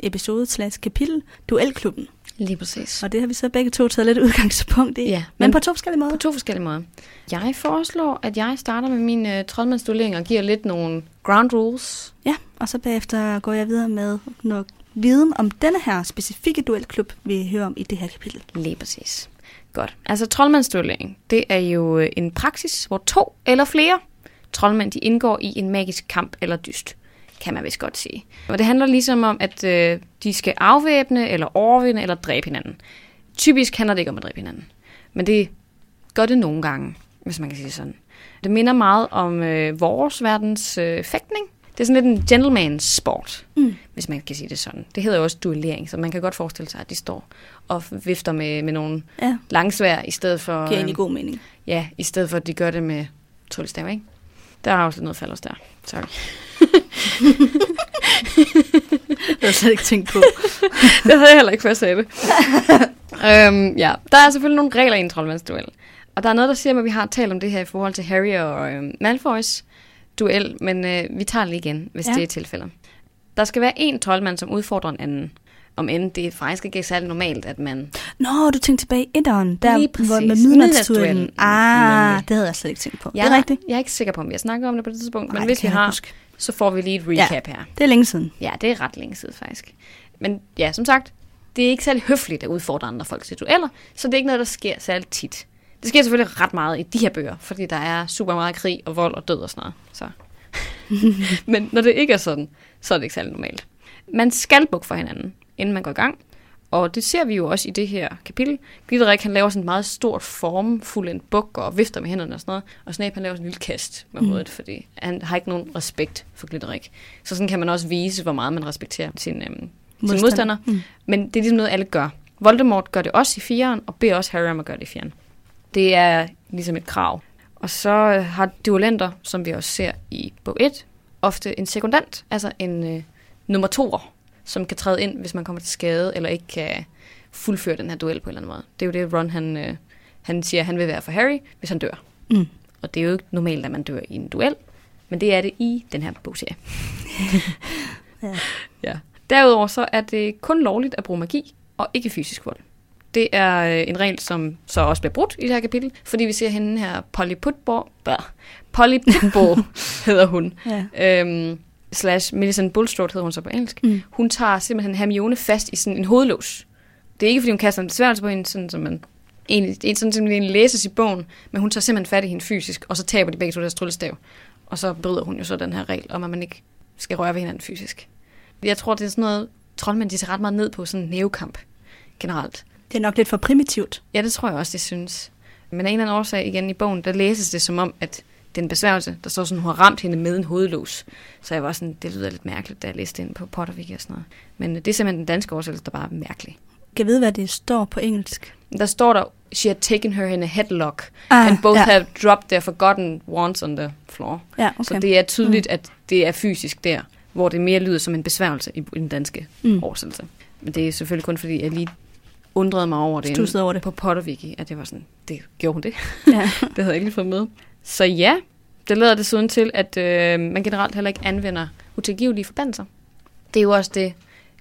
episode slags kapitel Duelklubben. Lige præcis. Og det har vi så begge to taget lidt udgangspunkt i. Ja, men, men på to forskellige måder. På to forskellige måder. Jeg foreslår, at jeg starter med min øh, troldmandsduellering og giver lidt nogle ground rules. Ja, og så bagefter går jeg videre med noget viden om denne her specifikke duelklub, vi hører om i det her kapitel. Lige præcis. Godt. Altså troldmandsduellering, det er jo øh, en praksis, hvor to eller flere troldmænd de indgår i en magisk kamp eller dyst, kan man vist godt sige. Og det handler ligesom om, at øh, de skal afvæbne, eller overvinde, eller dræbe hinanden. Typisk handler det ikke om at dræbe hinanden. Men det gør det nogle gange, hvis man kan sige sådan. Det minder meget om øh, vores verdens øh, fægtning. Det er sådan lidt en gentleman sport, mm. hvis man kan sige det sådan. Det hedder jo også duellering, så man kan godt forestille sig, at de står og vifter med, med nogle ja. langsvær, i stedet for... Det giver egentlig god mening. Ja, i stedet for, at de gør det med tryllestav, ikke? Der er også lidt noget falders der. Sorry. Det har jeg slet ikke tænkt på. Det havde jeg heller ikke først af det. øhm, ja. Der er selvfølgelig nogle regler i en troldmandsduel. Og der er noget, der siger, at vi har talt om det her i forhold til Harry og øh, Malfoys duel, men øh, vi tager det lige igen, hvis ja. det er tilfældet. Der skal være én troldmand, som udfordrer en anden. Om end det er faktisk ikke særlig normalt, at man... Nå, du tænkte tilbage i etteren, der hvor med midnatsduellen. Ah, det havde jeg slet ikke tænkt på. Jeg, det er rigtigt. Jeg er ikke sikker på, om vi har snakket om det på det tidspunkt, men Ej, hvis vi har, huske. så får vi lige et recap ja, her. Det er længe siden. Ja, det er ret længe siden faktisk. Men ja, som sagt, det er ikke særlig høfligt at udfordre andre folk til dueller, så det er ikke noget, der sker særlig tit. Det sker selvfølgelig ret meget i de her bøger, fordi der er super meget krig og vold og død og sådan noget. Så. Men når det ikke er sådan, så er det ikke særlig normalt. Man skal bukke for hinanden, inden man går i gang. Og det ser vi jo også i det her kapitel. Gilderik, han laver sådan en meget stort formfuldendt buk og vifter med hænderne og sådan noget. Og Snape, han laver sådan en lille kast med hovedet, mm. fordi han har ikke nogen respekt for Gilderik. Så sådan kan man også vise, hvor meget man respekterer sin, øhm, sin modstander. Mm. Men det er ligesom noget, alle gør. Voldemort gør det også i fireren, og beder også Harry om at gøre det i fireren. Det er ligesom et krav. Og så har duellenter, som vi også ser i bog et, ofte en sekundant, altså en øh, nummer toer, som kan træde ind, hvis man kommer til skade, eller ikke kan fuldføre den her duel på en eller anden måde. Det er jo det, Ron han, øh, han siger, han vil være for Harry, hvis han dør. Mm. Og det er jo ikke normalt, at man dør i en duel, men det er det i den her bogserie. ja. ja. Derudover så er det kun lovligt at bruge magi, og ikke fysisk vold. Det er en regel, som så også bliver brudt i det her kapitel, fordi vi ser hende her, Polly Putbo, Polly Putbo hedder hun. Ja. Øhm, slash Millicent Bulstrode, hedder hun så på engelsk, mm. hun tager simpelthen Hermione fast i sådan en hovedlås. Det er ikke, fordi hun kaster en besværgelse på hende, sådan som man egentlig, sådan som man egentlig læses i bogen, men hun tager simpelthen fat i hende fysisk, og så taber de begge to deres tryllestav. Og så bryder hun jo så den her regel om, at man ikke skal røre ved hinanden fysisk. Jeg tror, det er sådan noget, troldmænd de ser ret meget ned på, sådan en nævekamp generelt. Det er nok lidt for primitivt. Ja, det tror jeg også, det synes. Men af en eller anden årsag igen i bogen, der læses det som om, at den besværgelse, der står sådan, hun har ramt hende med en hovedlås. Så jeg var sådan, det lyder lidt mærkeligt, da jeg læste ind på Pottervik og sådan noget. Men det er simpelthen den danske oversættelse, der bare er mærkelig. Kan jeg vide, hvad det står på engelsk? Der står der, she had taken her in a headlock, ah, and both ja. have dropped their forgotten wands on the floor. Ja, okay. Så det er tydeligt, at det er fysisk der, hvor det mere lyder som en besværgelse i den danske mm. oversættelse. Men det er selvfølgelig kun fordi, jeg lige undrede mig over det, over det. På Potterviki, at det var sådan, det gjorde hun det. Ja. Det havde jeg ikke lige fået med. Så ja, det lader desuden til, at øh, man generelt heller ikke anvender utilgivelige forbandelser. Det er jo også det,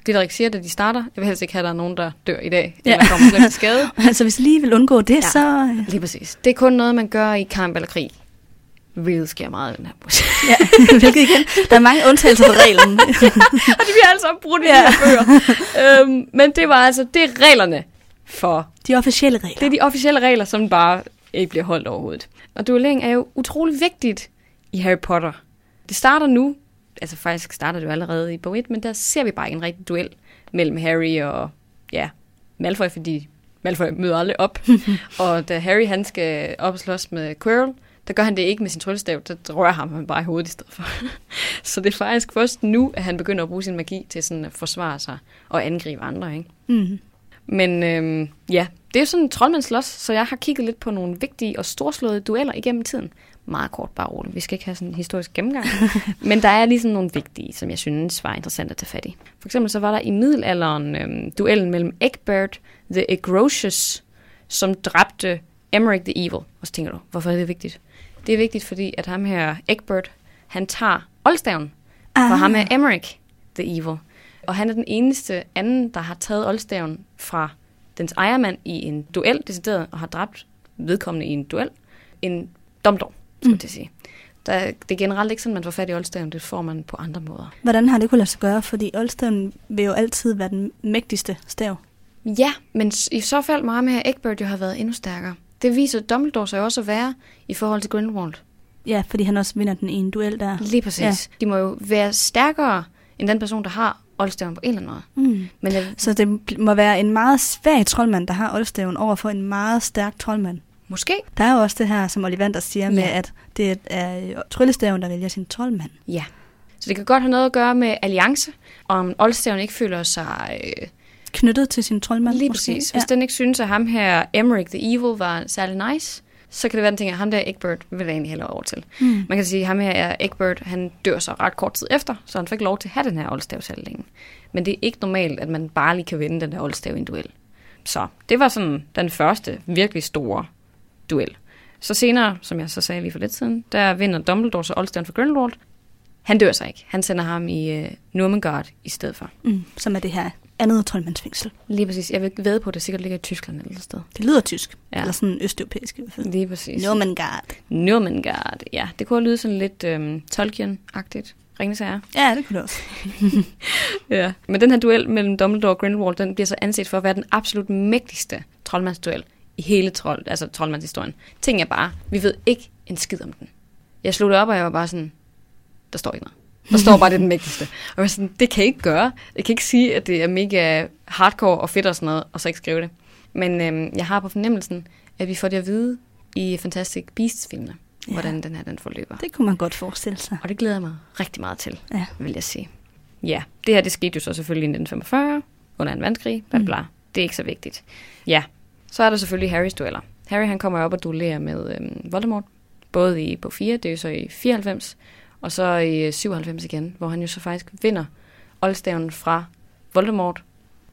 Gilderik siger, da de starter. Jeg vil helst ikke have, at der er nogen, der dør i dag, eller ja. kommer slet til skade. Altså hvis lige vil undgå det, ja. så... Lige præcis. Det er kun noget, man gør i kamp eller krig. Hvilket sker meget i den her bus. Ja, hvilket igen. Der er mange undtagelser for reglen. Og det bliver altså brudt i ja. de her bøger. Øhm, men det var altså, det er reglerne for... De officielle regler. Det er de officielle regler, som bare ikke bliver holdt overhovedet. Og duellering er jo utrolig vigtigt i Harry Potter. Det starter nu, altså faktisk starter det jo allerede i bog et, men der ser vi bare en rigtig duel mellem Harry og ja, Malfoy, fordi Malfoy møder aldrig op. Og da Harry han skal op og slås med Quirrell, der gør han det ikke med sin tryllestav, så rører ham han bare i hovedet i stedet for. Så det er faktisk først nu, at han begynder at bruge sin magi til sådan at forsvare sig og angribe andre, ikke? Mm-hmm. Men øhm, ja, det er sådan en troldmandsslås, så jeg har kigget lidt på nogle vigtige og storslåede dueller igennem tiden. Meget kort bare roligt. Vi skal ikke have sådan en historisk gennemgang. Men der er ligesom nogle vigtige, som jeg synes var interessant at tage fat i. For eksempel så var der i middelalderen øhm, duellen mellem Egbert the Egrocious, som dræbte Emmerich the Evil. Og så tænker du, hvorfor er det vigtigt? Det er vigtigt, fordi at ham her, Egbert, han tager Oldstaven, ah. for ham er Emmerich the Evil. Og han er den eneste anden, der har taget Oldstaven fra dens ejermand i en duel, decideret, og har dræbt vedkommende i en duel. En Dumbledore, skulle mm. det sige. Der, det er generelt ikke sådan, man får fat i Oldstaven, det får man på andre måder. Hvordan har det kunne lade sig gøre? Fordi Oldstaven vil jo altid være den mægtigste stav. Ja, men i så fald må ham her, Egbert, jo have været endnu stærkere. Det viser Dumbledore sig også at være i forhold til Grindelwald. Ja, fordi han også vinder den ene duel der. Lige præcis. Ja. De må jo være stærkere end den person, der har Oldstaven på en eller anden måde. Mm. Men jeg... Så det må være en meget svag troldmand, der har Oldstaven over for en meget stærk troldmand. Måske. Der er jo også det her, som Ollivander siger ja. med, at det er tryllestaven, der vælger sin troldmand. Ja. Så det kan godt have noget at gøre med alliance, om Oldstaven ikke føler sig... Øh... knyttet til sin troldmand. Lige måske. Præcis. Hvis ja. den ikke synes, at ham her, Emmerich the Evil, var særlig nice, så kan det være den ting, at ham der Egbert vil egentlig hellere over til. Mm. Man kan sige, at ham her Egbert, han dør så ret kort tid efter, så han fik lov til at have den her oldstavs. Men det er ikke normalt, at man bare lige kan vinde den der oldstav i en duel. Så det var sådan den første virkelig store duel. Så senere, som jeg så sagde lige for lidt siden, der vinder Dumbledore så oldstaven for Grindelwald. Han dør så ikke. Han sender ham i uh, Nurmengard i stedet for. Mm. Som er det her andet troldmandsfængsel. Lige præcis. Jeg vil vædde på, at det sikkert ligger i Tyskland eller et sted. Det lyder tysk. Ja. Eller sådan østeuropæisk i hvert fald. Lige præcis. Nurmengard. Nurmengard, ja. Det kunne lyde sådan lidt øhm, Tolkien-agtigt. Ringenes Herre. Ja, det kunne det også. Ja. Men den her duel mellem Dumbledore og Grindelwald, den bliver så anset for at være den absolut mægtigste troldmandsduel i hele trold, altså troldmandshistorien. Ting er bare, vi ved ikke en skid om den. Jeg slog det op, og jeg var bare sådan, der står ikke noget. Der står bare, det er den mægtigste. Og jeg sådan, det kan jeg ikke gøre. Jeg kan ikke sige, at det er mega hardcore og fedt og sådan noget, og så ikke skrive det. Men øhm, jeg har på fornemmelsen, at vi får det at vide i Fantastic Beasts-filmene, ja. hvordan den her den forløber. Det kunne man godt forestille sig. Og det glæder jeg mig rigtig meget til, ja. vil jeg sige. Ja, det her det skete jo så selvfølgelig i nitten femogfyrre, under en verdenskrig, bla bla. Mm. Det er ikke så vigtigt. Ja, så er der selvfølgelig Harrys dueller. Harry han kommer op og duellerer med øhm, Voldemort, både i bog fire, det er jo så i fireoghalvfems, og så i syvoghalvfems igen, hvor han jo så faktisk vinder Oldstaven fra Voldemort.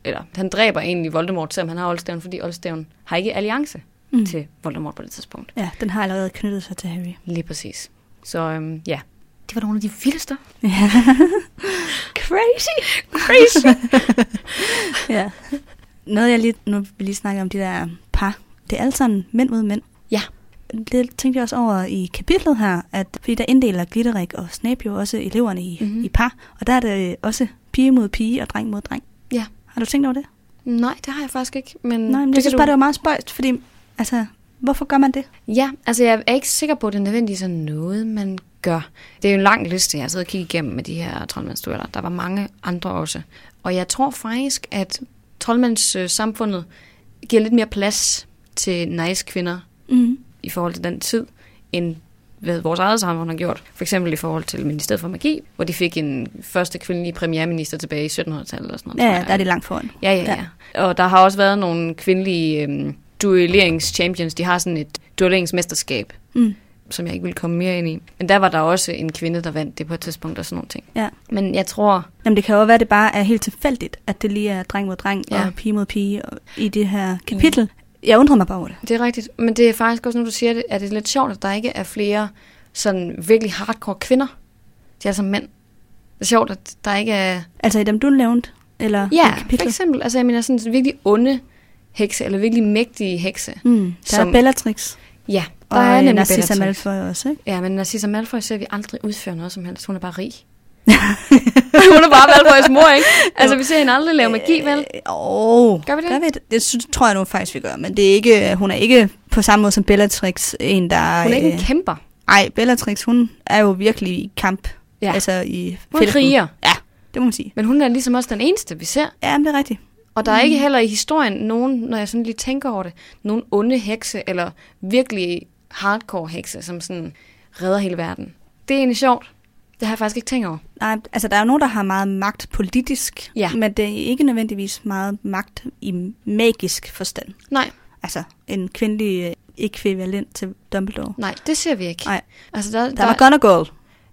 Eller han dræber egentlig Voldemort, selvom han har Oldstaven, fordi Oldstaven har ikke alliance mm. til Voldemort på det tidspunkt. Ja, den har allerede knyttet sig til Harry. Lige præcis. Så øhm, ja, det var nogle af de vildeste. Ja. Crazy! Crazy! Ja. Noget jeg lige, nu vi lige snakker om de der par. Det er alle sammen mænd mod mænd. Ja. Det tænkte jeg også over i kapitlet her, at fordi der inddeler Gilderik og Snape jo også eleverne i, mm-hmm. i par, og der er det også pige mod pige og dreng mod dreng. Ja. Har du tænkt over det? Nej, det har jeg faktisk ikke. Men Nej, men det jeg synes du... bare, det var meget spøjst, fordi altså, hvorfor gør man det? Ja, altså jeg er ikke sikker på, at det er nødvendigt sådan noget, man gør. Det er jo en lang liste, jeg har siddet og kigget igennem med de her troldmandsdueller. Der var mange andre også. Og jeg tror faktisk, at troldmandssamfundet giver lidt mere plads til nice kvinder, mm-hmm. i forhold til den tid, end hvad vores eget samfund har gjort. For eksempel i forhold til Ministeriet for Magi, hvor de fik en første kvindelige premierminister tilbage i syttenhundredetallet. Eller sådan noget. Ja, ja, der er det langt foran. Ja, ja, ja, ja. Og der har også været nogle kvindelige øhm, duelleringschampions. De har sådan et duelleringmesterskab, mm. som jeg ikke ville komme mere ind i. Men der var der også en kvinde, der vandt det på et tidspunkt og sådan nogle ting. Ja. Men jeg tror... Jamen det kan jo være, at det bare er helt tilfældigt, at det lige er dreng mod dreng ja. og pige mod pige og i det her kapitel. Mm. Jeg undrede mig bare over det. Det er rigtigt, men det er faktisk også, når du siger det, at det er lidt sjovt, at der ikke er flere sådan virkelig hardcore kvinder. De er som mænd. Det er sjovt, at der ikke er... Altså i dem, du nævnte? Eller ja, for eksempel. Altså jeg mener sådan virkelig onde hekse, eller virkelig mægtige hekse. Mm. Der som, er Bellatrix. Ja, der og er nemlig Narcissa Malfoy også, ikke? Ja, men Narcissa Malfoy ser vi aldrig udføre noget som helst. Hun er bare rig. Hun er bare Malfoys mor, ikke? Altså, vi ser hende aldrig lave magi, vel? Åh, gør vi det? Gør vi det? Det synes, tror jeg nu faktisk, vi gør. Men det er ikke, hun er ikke på samme måde som Bellatrix. En, der, hun er ikke en kæmper. Nej, øh, Bellatrix, hun er jo virkelig i kamp. Ja. Altså i hun kriger. Ja, det må man sige. Men hun er ligesom også den eneste, vi ser. Ja, men det er rigtigt. Og der er ikke heller i historien nogen, når jeg sådan lige tænker over det, nogen onde hekse, eller virkelig hardcore hekse, som sådan redder hele verden. Det er egentlig sjovt. Det har jeg faktisk ikke tænkt over. Nej, altså der er jo nogen, der har meget magt politisk, ja. Men det er ikke nødvendigvis meget magt i magisk forstand. Nej. Altså en kvindelig ækvivalent til Dumbledore. Nej, det ser vi ikke. Nej. Altså, der, der, der var Gunnergård.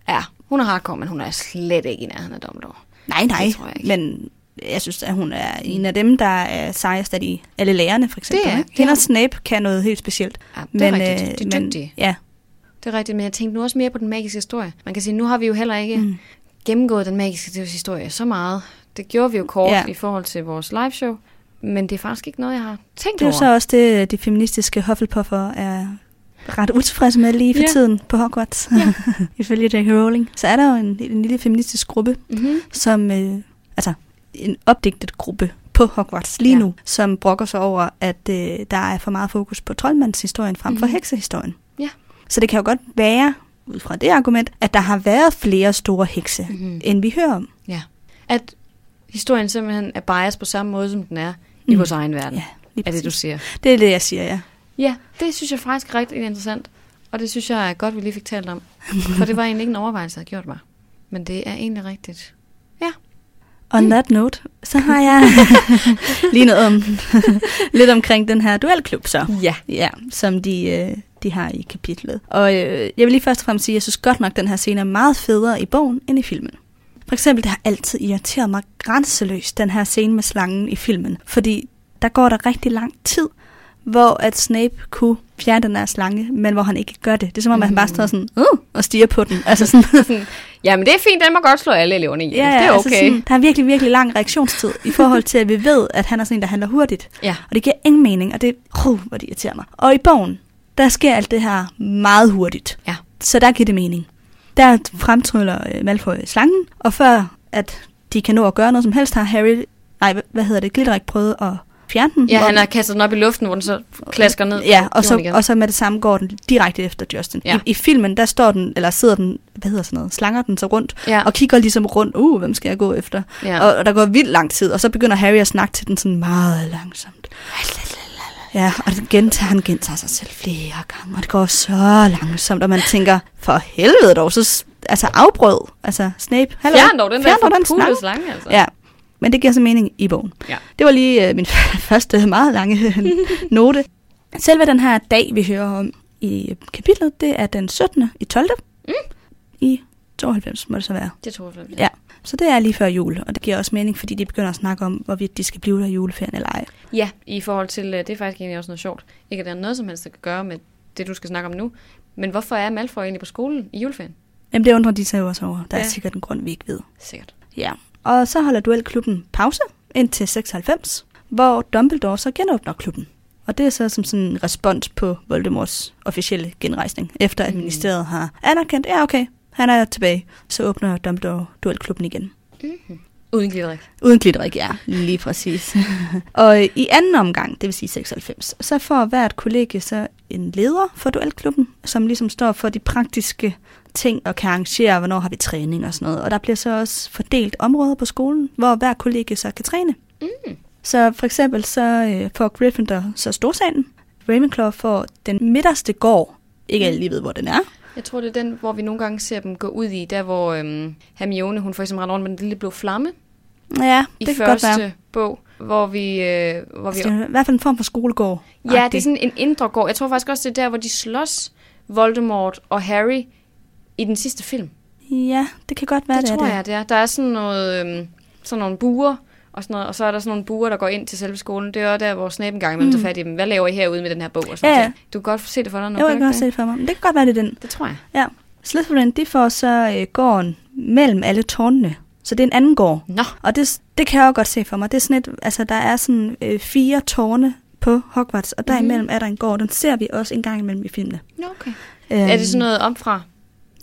Ja, hun er hardcore, men hun er slet ikke i nærheden af Dumbledore. Nej, nej, det tror jeg ikke. Men... Jeg synes, at hun er en af dem, der er sejrest af de alle lærerne, for eksempel. Det er, hende ja. og Snape kan noget helt specielt. Ja, det er men, rigtigt. De er men, ja. Det er rigtigt, men jeg tænkte nu også mere på den magiske historie. Man kan sige, nu har vi jo heller ikke mm. gennemgået den magiske historie så meget. Det gjorde vi jo kort ja. i forhold til vores liveshow, men det er faktisk ikke noget, jeg har tænkt over. Det er over. Så også det, de feministiske Hufflepuffer er ret utilfredse med lige for yeah. tiden på Hogwarts. Yeah. Ifølge J K Rowling. Så er der jo en, en lille feministisk gruppe, mm-hmm. som... Øh, altså... en opdigtet gruppe på Hogwarts lige ja. nu, som brokker sig over, at øh, der er for meget fokus på troldmandshistorien frem mm. for heksehistorien. Ja. Så det kan jo godt være, ud fra det argument, at der har været flere store hekse, mm. end vi hører om. Ja. At historien simpelthen er bias på samme måde, som den er mm. i vores egen verden. Ja, er det, du siger? Det er det, jeg siger, ja. Ja, det synes jeg faktisk er rigtig interessant, og det synes jeg er godt, vi lige fik talt om. For det var egentlig ikke en overvejelse, jeg havde gjort mig. Men det er egentlig rigtigt. Ja. On that note, så har jeg lige noget om, lidt omkring den her duelklub, så. Ja. Ja, som de, de har i kapitlet. Og jeg vil lige først og fremmest sige, at jeg synes godt nok, den her scene er meget federe i bogen end i filmen. For eksempel, det har altid irriteret mig grænseløst, den her scene med slangen i filmen. Fordi der går der rigtig lang tid, hvor at Snape kunne fjerne den her slange, men hvor han ikke gør det. Det er som om, at han bare står sådan, uh, og stiger på den. Altså sådan, jamen det er fint, den må godt slå alle eleverne i. Ja, det er okay. Altså sådan, der er virkelig, virkelig lang reaktionstid i forhold til, at vi ved, at han er sådan en, der handler hurtigt. Ja. Og det giver ingen mening, og det er, uh, hvor det irriterer mig. Og i bogen, der sker alt det her meget hurtigt. Ja. Så der giver det mening. Der fremtryller Malfoy slangen, og før at de kan nå at gøre noget som helst, har Harry, nej, hvad hedder det, Gilderik prøvet at fjerne den. Ja, han har kastet den op i luften, hvor den så klasker ned. Ja, og så, og så med det samme går den direkte efter Justin. Ja. I, I filmen, der står den, eller sidder den, hvad hedder sådan noget, slanger den så rundt, ja. og kigger ligesom rundt, uh, hvem skal jeg gå efter? Ja. Og, og der går vildt lang tid, og så begynder Harry at snakke til den sådan meget langsomt. Ja, og den gentager, han gentager sig selv flere gange, og det går så langsomt, og man tænker, for helvede dog, så altså afbrød, altså Snape. Fjern dog den der forpulede slange, altså. Ja. Men det giver så mening i bogen. Ja. Det var lige øh, min første meget lange note. Selve den her dag, vi hører om i kapitlet, det er den syttende i tolvte Mm. I tooghalvfems må det så være. Det er tooghalvfems Ja. Ja. Så det er lige før jul, og det giver også mening, fordi de begynder at snakke om, hvorvidt de skal blive der i juleferien eller ej. Ja, i forhold til, det er faktisk egentlig også noget sjovt. Ikke at der er noget som helst, der kan gøre med det, du skal snakke om nu. Men hvorfor er Malfoy egentlig på skolen i juleferien? Jamen det undrer de sig også over. Der ja. er sikkert en grund, vi ikke ved. Sikkert. Ja. Og så holder duelklubben pause indtil seksoghalvfems hvor Dumbledore så genåbner klubben. Og det er så som sådan en respons på Voldemorts officielle genrejsning, efter at mm. ministeriet har anerkendt, ja okay, han er tilbage, så åbner Dumbledore duelklubben igen. Mm-hmm. Uden Gilderik. Uden Gilderik, ja, lige præcis. Og i anden omgang, det vil sige seksoghalvfems så får hvert kollegie så en leder for duelklubben, som ligesom står for de praktiske ting og kan arrangere, hvornår har vi træning og sådan noget. Og der bliver så også fordelt områder på skolen, hvor hver kollegie så kan træne. Mm. Så for eksempel så får Gryffindor så storsalen. Ravenclaw får den midterste gård. Ikke alle lige ved, hvor den er. Jeg tror, det er den, hvor vi nogle gange ser dem gå ud i, der hvor øhm, Hermione, hun for eksempel render rundt med den lille blå flamme. Ja, det i kan godt være. I første bog, hvor vi... Øh, hvor altså, vi... Det er i hvert fald en form for skolegård. Ja, det er sådan en indre gård. Jeg tror faktisk også, det er der, hvor de slås Voldemort og Harry i den sidste film. Ja, det kan godt være, det, det tror er det. Jeg, det er. Der er sådan, noget, øhm, sådan nogle buer, og, sådan noget, og så er der sådan nogle buer, der går ind til selve skolen. Det er jo der, hvor Snape engang imellem mm. tager fat i dem. Hvad laver I herude med den her bog? Og sådan ja, ja. Du kan godt se det for dig. Nu, jo, jeg kan godt se det for mig. Men det kan godt være, det den. Det tror jeg. Ja. Slytherin, de får så øh, gården mellem alle tårnene. Så det er en anden gård. Nå. Og det, det kan jeg også godt se for mig. Det er sådan et, altså, der er sådan øh, fire tårne på Hogwarts, og derimellem mm-hmm. er der en gård. Den ser vi også en gang imellem i filmene. Okay. Øhm, er det sådan noget opfra?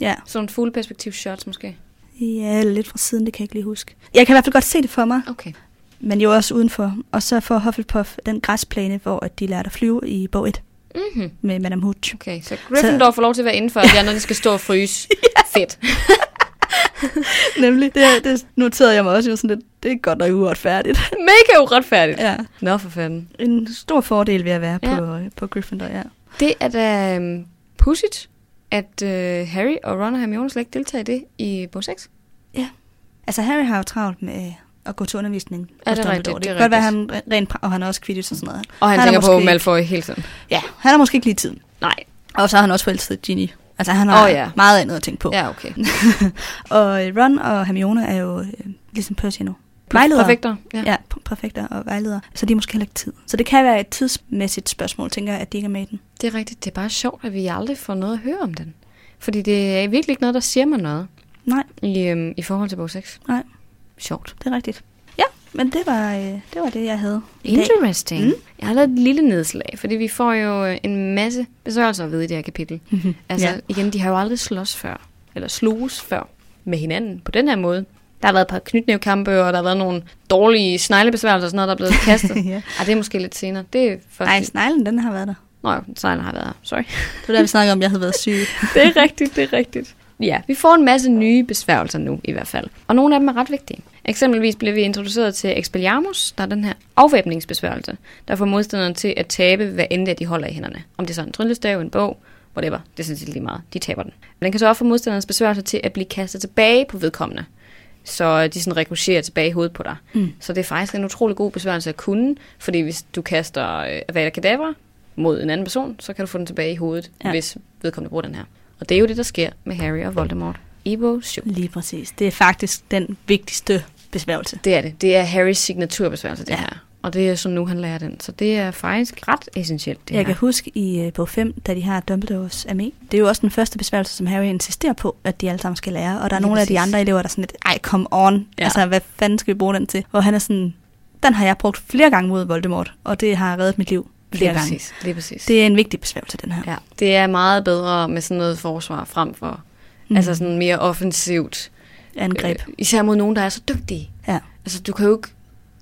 Ja. Sådan et fugleperspektiv-shots måske? Ja, lidt fra siden, det kan jeg ikke lige huske. Jeg kan i hvert fald godt se det for mig. Okay. Men jo også udenfor. Og så får Hufflepuff den græsplæne, hvor de lærer at flyve i bog et. Mm-hmm. Med Madame Hooch. Okay, så Gryffindor så... får lov til at være indenfor, og de andre de skal stå og fryse. Ja. Fedt. Nemlig, det, det noterede jeg mig også jo sådan lidt, det er godt nok uretfærdigt. Mega uretfærdigt. Ja. Nå for fanden. En stor fordel ved at være ja. på, på Gryffindor, ja. Det er da um, pudsigt, at uh, Harry og Ron og Hermione slet ikke deltager i det i bog seks. Ja. Altså Harry har jo travlt med at gå til undervisningen. Ja, det er rigtigt. Det kan godt være, han rent og han er også Quidditch og sådan noget. Og han, han tænker på Malfoy hele tiden. Ja, han har måske ikke lige tiden. Nej. Og så har han også forelsket Ginny. Altså, han har oh, ja. meget andet at tænke på. Ja, okay. Og Ron og Hermione er jo øh, ligesom Percy nu. Vejledere. Perfekter. Ja, ja perfekter og vejledere. Så de har måske heller ikke tid. Så det kan være et tidsmæssigt spørgsmål, tænker jeg, at de ikke er med i den. Det er rigtigt. Det er bare sjovt, at vi aldrig får noget at høre om den. Fordi det er virkelig ikke noget, der siger mig noget. Nej. I, øhm, i forhold til bog seks. Nej. Sjovt. Det er rigtigt. Ja, men det var, øh, det, var det, jeg havde. Interesting. Mm. Jeg har lavet et lille nedslag, fordi vi får jo en masse besøgelser ved i det her kapitel. Mm-hmm. Altså, ja. igen, de har jo aldrig slås før, eller sluges før med hinanden på den her måde. Der har været et par knytnævekampe, og der har været nogle dårlige sneglebesværgelser og sådan noget, der er blevet kastet. Ja. Ej, det er måske lidt senere. Det er først... Ej, sneglen, den har været der. Nå jo, sneglen har været der. Sorry. Det var der, vi snakkede om, jeg havde været syg. Det er rigtigt, det er rigtigt. Ja, vi får en masse nye besværgelser nu i hvert fald. Og nogle af dem er ret vigtige. Eksempelvis bliver vi introduceret til Expelliarmus, der er den her afvæbningsbesværgelse, der får modstanderne til at tabe, hvad end de holder i hænderne. Om det er så en tryllestav, en bog, whatever, det er sådan set lige meget. De taber den. Den kan så også få modstandernes besværgelse til at blive kastet tilbage på vedkommende, så de sådan rekrutterer tilbage i hovedet på dig. Mm. Så det er faktisk en utrolig god besværgelse at kunne, fordi hvis du kaster Avada Kedavra mod en anden person, så kan du få den tilbage i hovedet, ja. hvis vedkommende bruger den her. Og det er jo det, der sker med Harry og Voldemort i bog syv. Lige præcis. Det er faktisk den vigtigste besværgelse. Det er det. Det er Harrys signaturbesværgelse, det ja. her. Og det er som nu, han lærer den. Så det er faktisk ret essentielt, det Jeg her. kan huske i uh, bog fem, da de har Dumbledores armé. Det er jo også den første besværgelse, som Harry insisterer på, at de alle sammen skal lære. Og der er Lige nogle præcis. af de andre elever, der er sådan lidt, ej, come on. Ja. Altså, hvad fanden skal vi bruge den til? Og han er sådan, den har jeg brugt flere gange mod Voldemort, og det har reddet mit liv. Det er, præcis, det er præcis. Det er en vigtig besværgelse, den her. Ja, det er meget bedre med sådan noget forsvar frem for mm. altså sådan mere offensivt angreb. Øh, især mod nogen, der er så dygtige. Ja. Altså, du kan jo ikke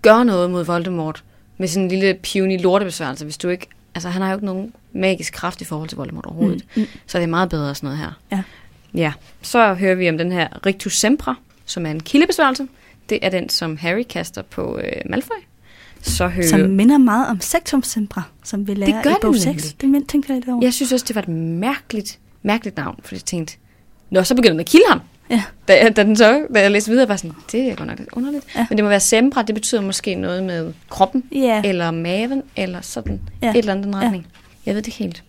gøre noget mod Voldemort med sådan en lille puny lortebesværgelse, hvis du ikke... Altså, han har jo ikke nogen magisk kraft i forhold til Voldemort overhovedet. Mm. Mm. Så det er meget bedre sådan noget her. Ja. Ja. Så hører vi om den her Rictus Sempra, som er en kildebesværgelse. Det er den, som Harry kaster på øh, Malfoy. Så hø- som minder meget om Sectum Sempra, som vi lærer i bog seks. Det mind, tænkte jeg lidt over. Jeg synes også, det var et mærkeligt, mærkeligt navn, fordi jeg tænkte, nå, så begynder den at kilde ham. Ja. Da, da, den så, da jeg læste videre, var sådan, det er godt nok lidt underligt. Ja. Men det må være Sempra, det betyder måske noget med kroppen, yeah. eller maven, eller sådan ja. et eller andet den retning. Ja. Jeg ved det helt.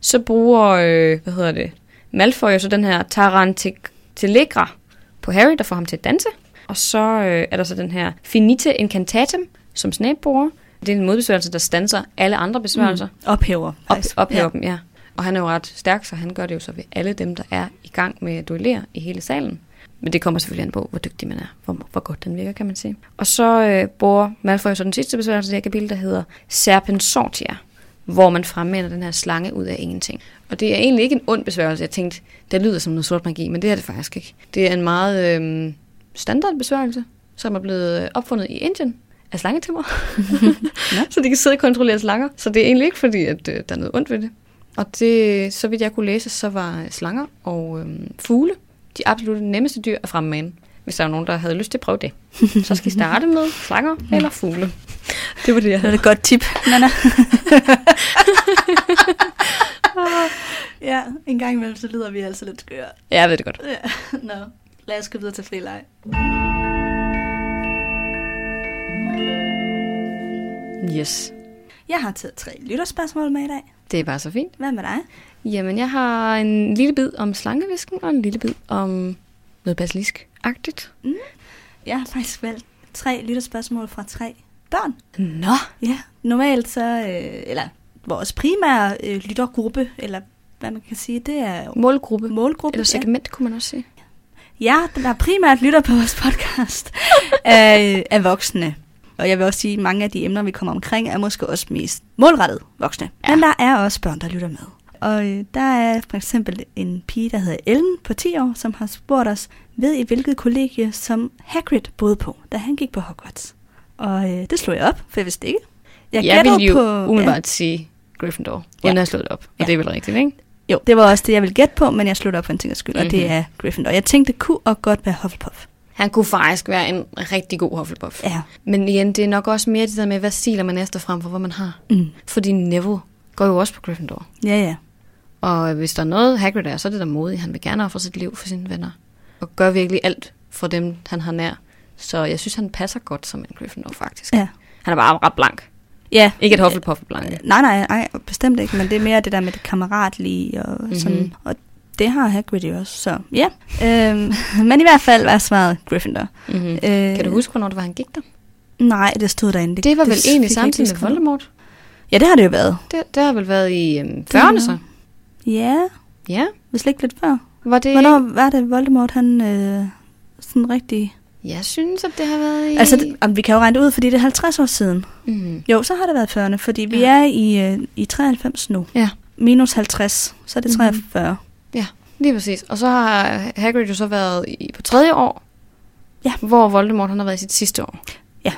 Så bruger, øh, hvad hedder det, Malfoy jo så den her Tarantellegra på Harry, der får ham til at danse. Og så øh, er der så den her Finite Incantatem, som Snape bruger. Det er en modbesværgelse, der standser alle andre besværgelser. Mm. Ophæver. Op, ophæver ja. dem, ja. Og han er jo ret stærk, så han gør det jo så ved alle dem, der er i gang med at duellere i hele salen. Men det kommer selvfølgelig an på, hvor dygtig man er. Hvor, hvor godt den virker, kan man sige. Og så øh, bruger Malfoy så den sidste besværgelse i det her kapitel, der hedder Serpensortia, hvor man fremmander den her slange ud af ingenting. Og det er egentlig ikke en ond besværgelse. Jeg tænkte, det lyder som noget sort magi, men det er det faktisk ikke. Det er en meget øh, standard besværgelse, som er blevet opfundet i Indien. Af slangetimmer. Ja. Så de kan sidde og kontrollere slanger. Så det er egentlig ikke fordi, at øh, der er noget ondt ved det. Og det, så vidt jeg kunne læse, så var slanger og øh, fugle de absolut nemmeste dyr at fremmane. Hvis der var nogen, der havde lyst til at prøve det. Så skal I starte med slanger eller fugle. Det var det, jeg havde. Det var et godt tip, Nana. Ja, en gang imellem, så lyder vi altså lidt skøre. Ja, jeg ved det godt. Ja. Nå, no. Lad os gå videre til frileg. Yes. Jeg har taget tre lytterspørgsmål med i dag. Det er bare så fint. Hvad med dig? Jamen, jeg har en lille bid om slangevisken og en lille bid om noget basilisk-agtigt. Mm. Jeg har faktisk valgt tre lytterspørgsmål fra tre børn. Nå! Ja, normalt så, øh, eller vores primære øh, lyttergruppe, eller hvad man kan sige, det er... Målgruppe. Målgruppe, eller segment, ja. Kunne man også sige. Ja, der primært lytter på vores podcast er, er voksne. Og jeg vil også sige, at mange af de emner, vi kommer omkring, er måske også mest målrettet voksne. Ja. Men der er også børn, der lytter med. Og der er for eksempel en pige, der hedder Ellen på ti år, som har spurgt os, ved I hvilket kollegie, som Hagrid boede på, da han gik på Hogwarts? Og øh, det slog jeg op, for jeg vidste ikke. Jeg, jeg ville jo på, umiddelbart ja. sige Gryffindor, uden ja. at slå det op. Og ja. det er vel rigtigt, ikke? Jo, det var også det, jeg ville gætte på, men jeg slutter op for en ting af skyld, mm-hmm. og det er Gryffindor. Jeg tænkte, det kunne og godt være Hufflepuff. Han kunne faktisk være en rigtig god Hufflepuff. Ja. Men igen, det er nok også mere det der med, hvad stiler man næste frem for, hvad man har. Mm. Fordi Neville går jo også på Gryffindor. Ja, ja. Og hvis der er noget Hagrid er, så er det der modig. Han vil gerne ofre sit liv for sine venner. Og gør virkelig alt for dem, han har nær. Så jeg synes, han passer godt som en Gryffindor, faktisk. Ja. Han er bare ret blank. Ja. Ikke et Hufflepuff blanke. Nej, nej, nej, bestemt ikke, men det er mere det der med det kammeratlige og sådan, mm-hmm. og det har Hagrid jo også, så ja. Yeah. Øhm, men i hvert fald var svaret Gryffindor. Mm-hmm. Øh, kan du huske, hvornår det var, han gik der? Nej, det stod derinde. Det, det var det vel egentlig samtidig med Voldemort? Ja, det har det jo været. Det, det har vel været i øhm, fyrrerne så? Ja. Ja. Hvis slet ikke lidt før. Var det... Hvornår var det Voldemort, han øh, sådan rigtig... Jeg synes, at det har været i... Altså, det, vi kan jo regne ud, fordi det er halvtreds år siden. Mm. Jo, så har det været fyrrerne, fordi vi ja. er i, i treoghalvfems nu. Ja. Minus halvtreds, så er det treogfyrre. Mm. Ja, lige præcis. Og så har Hagrid jo så været i, på tredje år, ja. hvor Voldemort han har været i sit sidste år. Ja,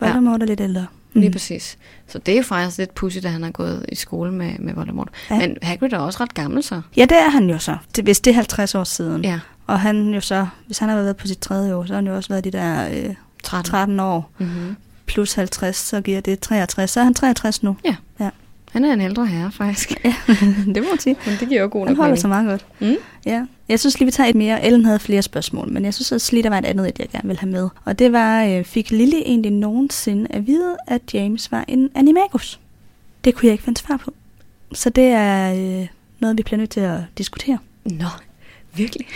Voldemort ja. er lidt ældre. Mm. Lige præcis. Så det er jo faktisk lidt pudsigt, at han har gået i skole med, med Voldemort. Ja. Men Hagrid er også ret gammel, så. Ja, det er han jo så, det, hvis det er halvtreds år siden. Ja. Og han jo så, hvis han har været på sit tredje år, så har han jo også været de der øh, tretten år. Mm-hmm. Plus halvtreds, så giver det treogtres. Så er han treogtres nu. Ja. ja. Han er en ældre herre, faktisk. Ja. Det må jeg sige. Men det giver jo god nok. Han holder sig meget godt. Mm. Ja. Jeg synes lige, vi tager et mere. Ellen havde flere spørgsmål, men jeg synes også lige, der var et andet, jeg gerne ville have med. Og det var, øh, fik Lily egentlig nogensinde at vide, at James var en animagus? Det kunne jeg ikke finde svar på. Så det er øh, noget, vi bliver nødt til at diskutere. Nå. Virkelig.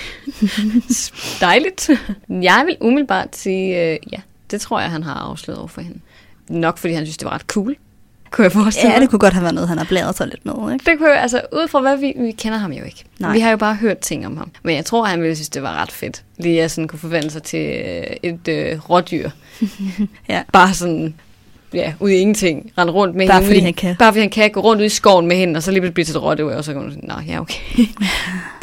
Dejligt. Jeg vil umiddelbart sige, øh, ja, det tror jeg, han har afsløret over for hende. Nok fordi han synes, det var ret cool. Kunne jeg forestille mig? Ja, det kunne godt have været noget, han har bladret sig lidt med. Ikke? Det kunne jeg, altså ud fra hvad vi, vi kender ham jo ikke. Nej. Vi har jo bare hørt ting om ham. Men jeg tror, han ville synes, det var ret fedt. Lige at sådan kunne forvente sig til et øh, rådyr. ja. Bare sådan... Ja, ude i ingenting. Rende rundt med bare hende. Fordi han kan. Bare fordi han kan. Gå rundt ud i skoven med hende, og så lige blive til et rådyr, og så kan hun sige, nå, ja, okay.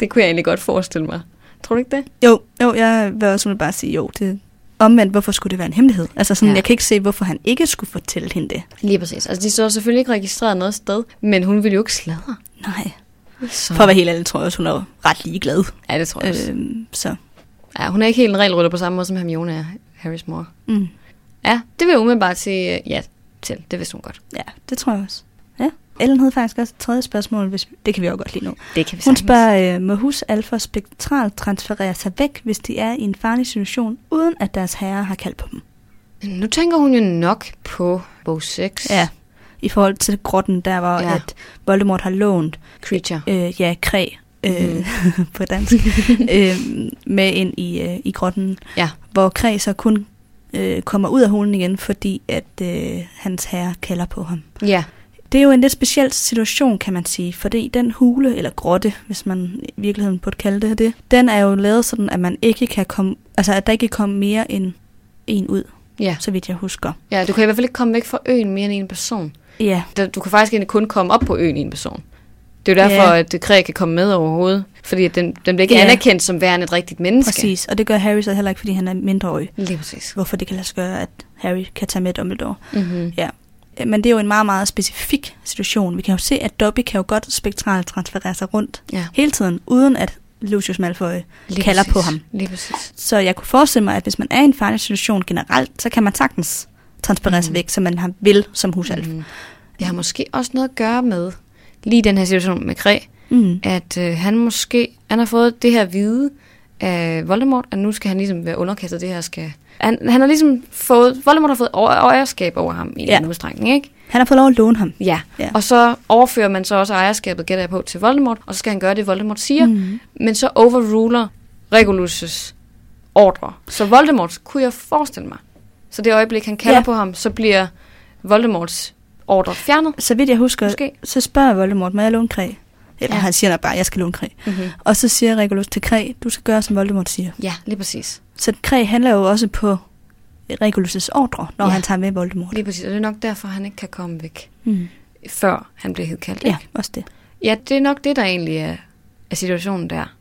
Det kunne jeg egentlig godt forestille mig. Tror du ikke det? Jo, jo jeg vil også bare sige, jo, det omvendt, hvorfor skulle det være en hemmelighed? Altså sådan, ja. Jeg kan ikke se, hvorfor han ikke skulle fortælle hende det. Lige præcis. Altså, de står selvfølgelig ikke registreret noget sted, men hun ville jo ikke sladre. Nej. Så. For at være helt ærlig, tror jeg også, hun er ret ligeglad. Ja, det tror jeg også. Øhm, så. Ja, hun er ikke helt en regelrytter på samme måde, som Hermione er, Harrys mor. Mm. Ja, det vil jeg umiddelbart sige ja til. Det vidste hun godt. Ja, det tror jeg også. Ja. Ellen havde faktisk også et tredje spørgsmål, hvis det kan vi jo godt lide nu. Det kan vi hun spørger, øh, må husalfer spektralt transferere sig væk, hvis de er i en farlig situation, uden at deres herre har kaldt på dem? Nu tænker hun jo nok på bog seks. Ja, i forhold til grotten, der var ja. at Voldemort har lånt Kreacher. Øh, ja, kræ. Mm. på dansk. øh, med ind i, øh, i grotten, ja. hvor kræ så kun Øh, kommer ud af hulen igen, fordi at øh, hans herre kalder på ham. Ja. Det er jo en lidt speciel situation, kan man sige, fordi den hule, eller grotte, hvis man i virkeligheden burde kalde det her det, den er jo lavet sådan, at man ikke kan komme, altså at der ikke kan komme mere end en ud, ja. så vidt jeg husker. Ja, du kan i hvert fald ikke komme væk fra øen mere end en person. Ja. Du kan faktisk ikke kun komme op på øen i en person. Det er jo derfor, ja. at Kreacher kan komme med overhovedet, fordi den, den bliver ikke ja. anerkendt som værende et rigtigt menneske. Præcis, og det gør Harry så heller ikke, fordi han er mindreårig. Lige præcis. Hvorfor det kan lade sig gøre, at Harry kan tage med Dumbledore. Mm-hmm. Ja. Men det er jo en meget, meget specifik situation. Vi kan jo se, at Dobby kan jo godt spektralt transferere sig rundt ja. hele tiden, uden at Lucius Malfoy Lige kalder præcis. på ham. Lige præcis. Så jeg kunne forestille mig, at hvis man er i en farlig situation generelt, så kan man sagtens transferere mm-hmm. sig væk, som man vil som husalf. Mm-hmm. Det har måske også noget at gøre med... Lige den her situation med Kræ, mm. at øh, han måske, han har fået det her vide af Voldemort, at nu skal han ligesom være underkastet, det her skal... Han, han har ligesom fået, Voldemort har fået ejerskab over ham i ja. en udstrækning, ikke? Han har fået lov at låne ham. Ja. ja, og så overfører man så også ejerskabet, gætter jeg på, til Voldemort, og så skal han gøre det, Voldemort siger, mm-hmm. men så overruler Regulus' ordre. Så Voldemort kunne jeg forestille mig. Så det øjeblik, han kalder ja. på ham, så bliver Voldemorts ordre fjernet. Så vidt jeg husker, måske. Så spørger Voldemort, må jeg låne Kræ? Eller ja. han siger bare, jeg skal låne Kræ. Mm-hmm. Og så siger Regulus til Kræ, du skal gøre, som Voldemort siger. Ja, lige præcis. Så Kræ handler jo også på Regulus' ordre, når ja. han tager med Voldemort. Lige præcis, og det er nok derfor, han ikke kan komme væk, mm. før han bliver hedkaldt. Ja, også det. Ja, det er nok det, der egentlig er, er situationen der.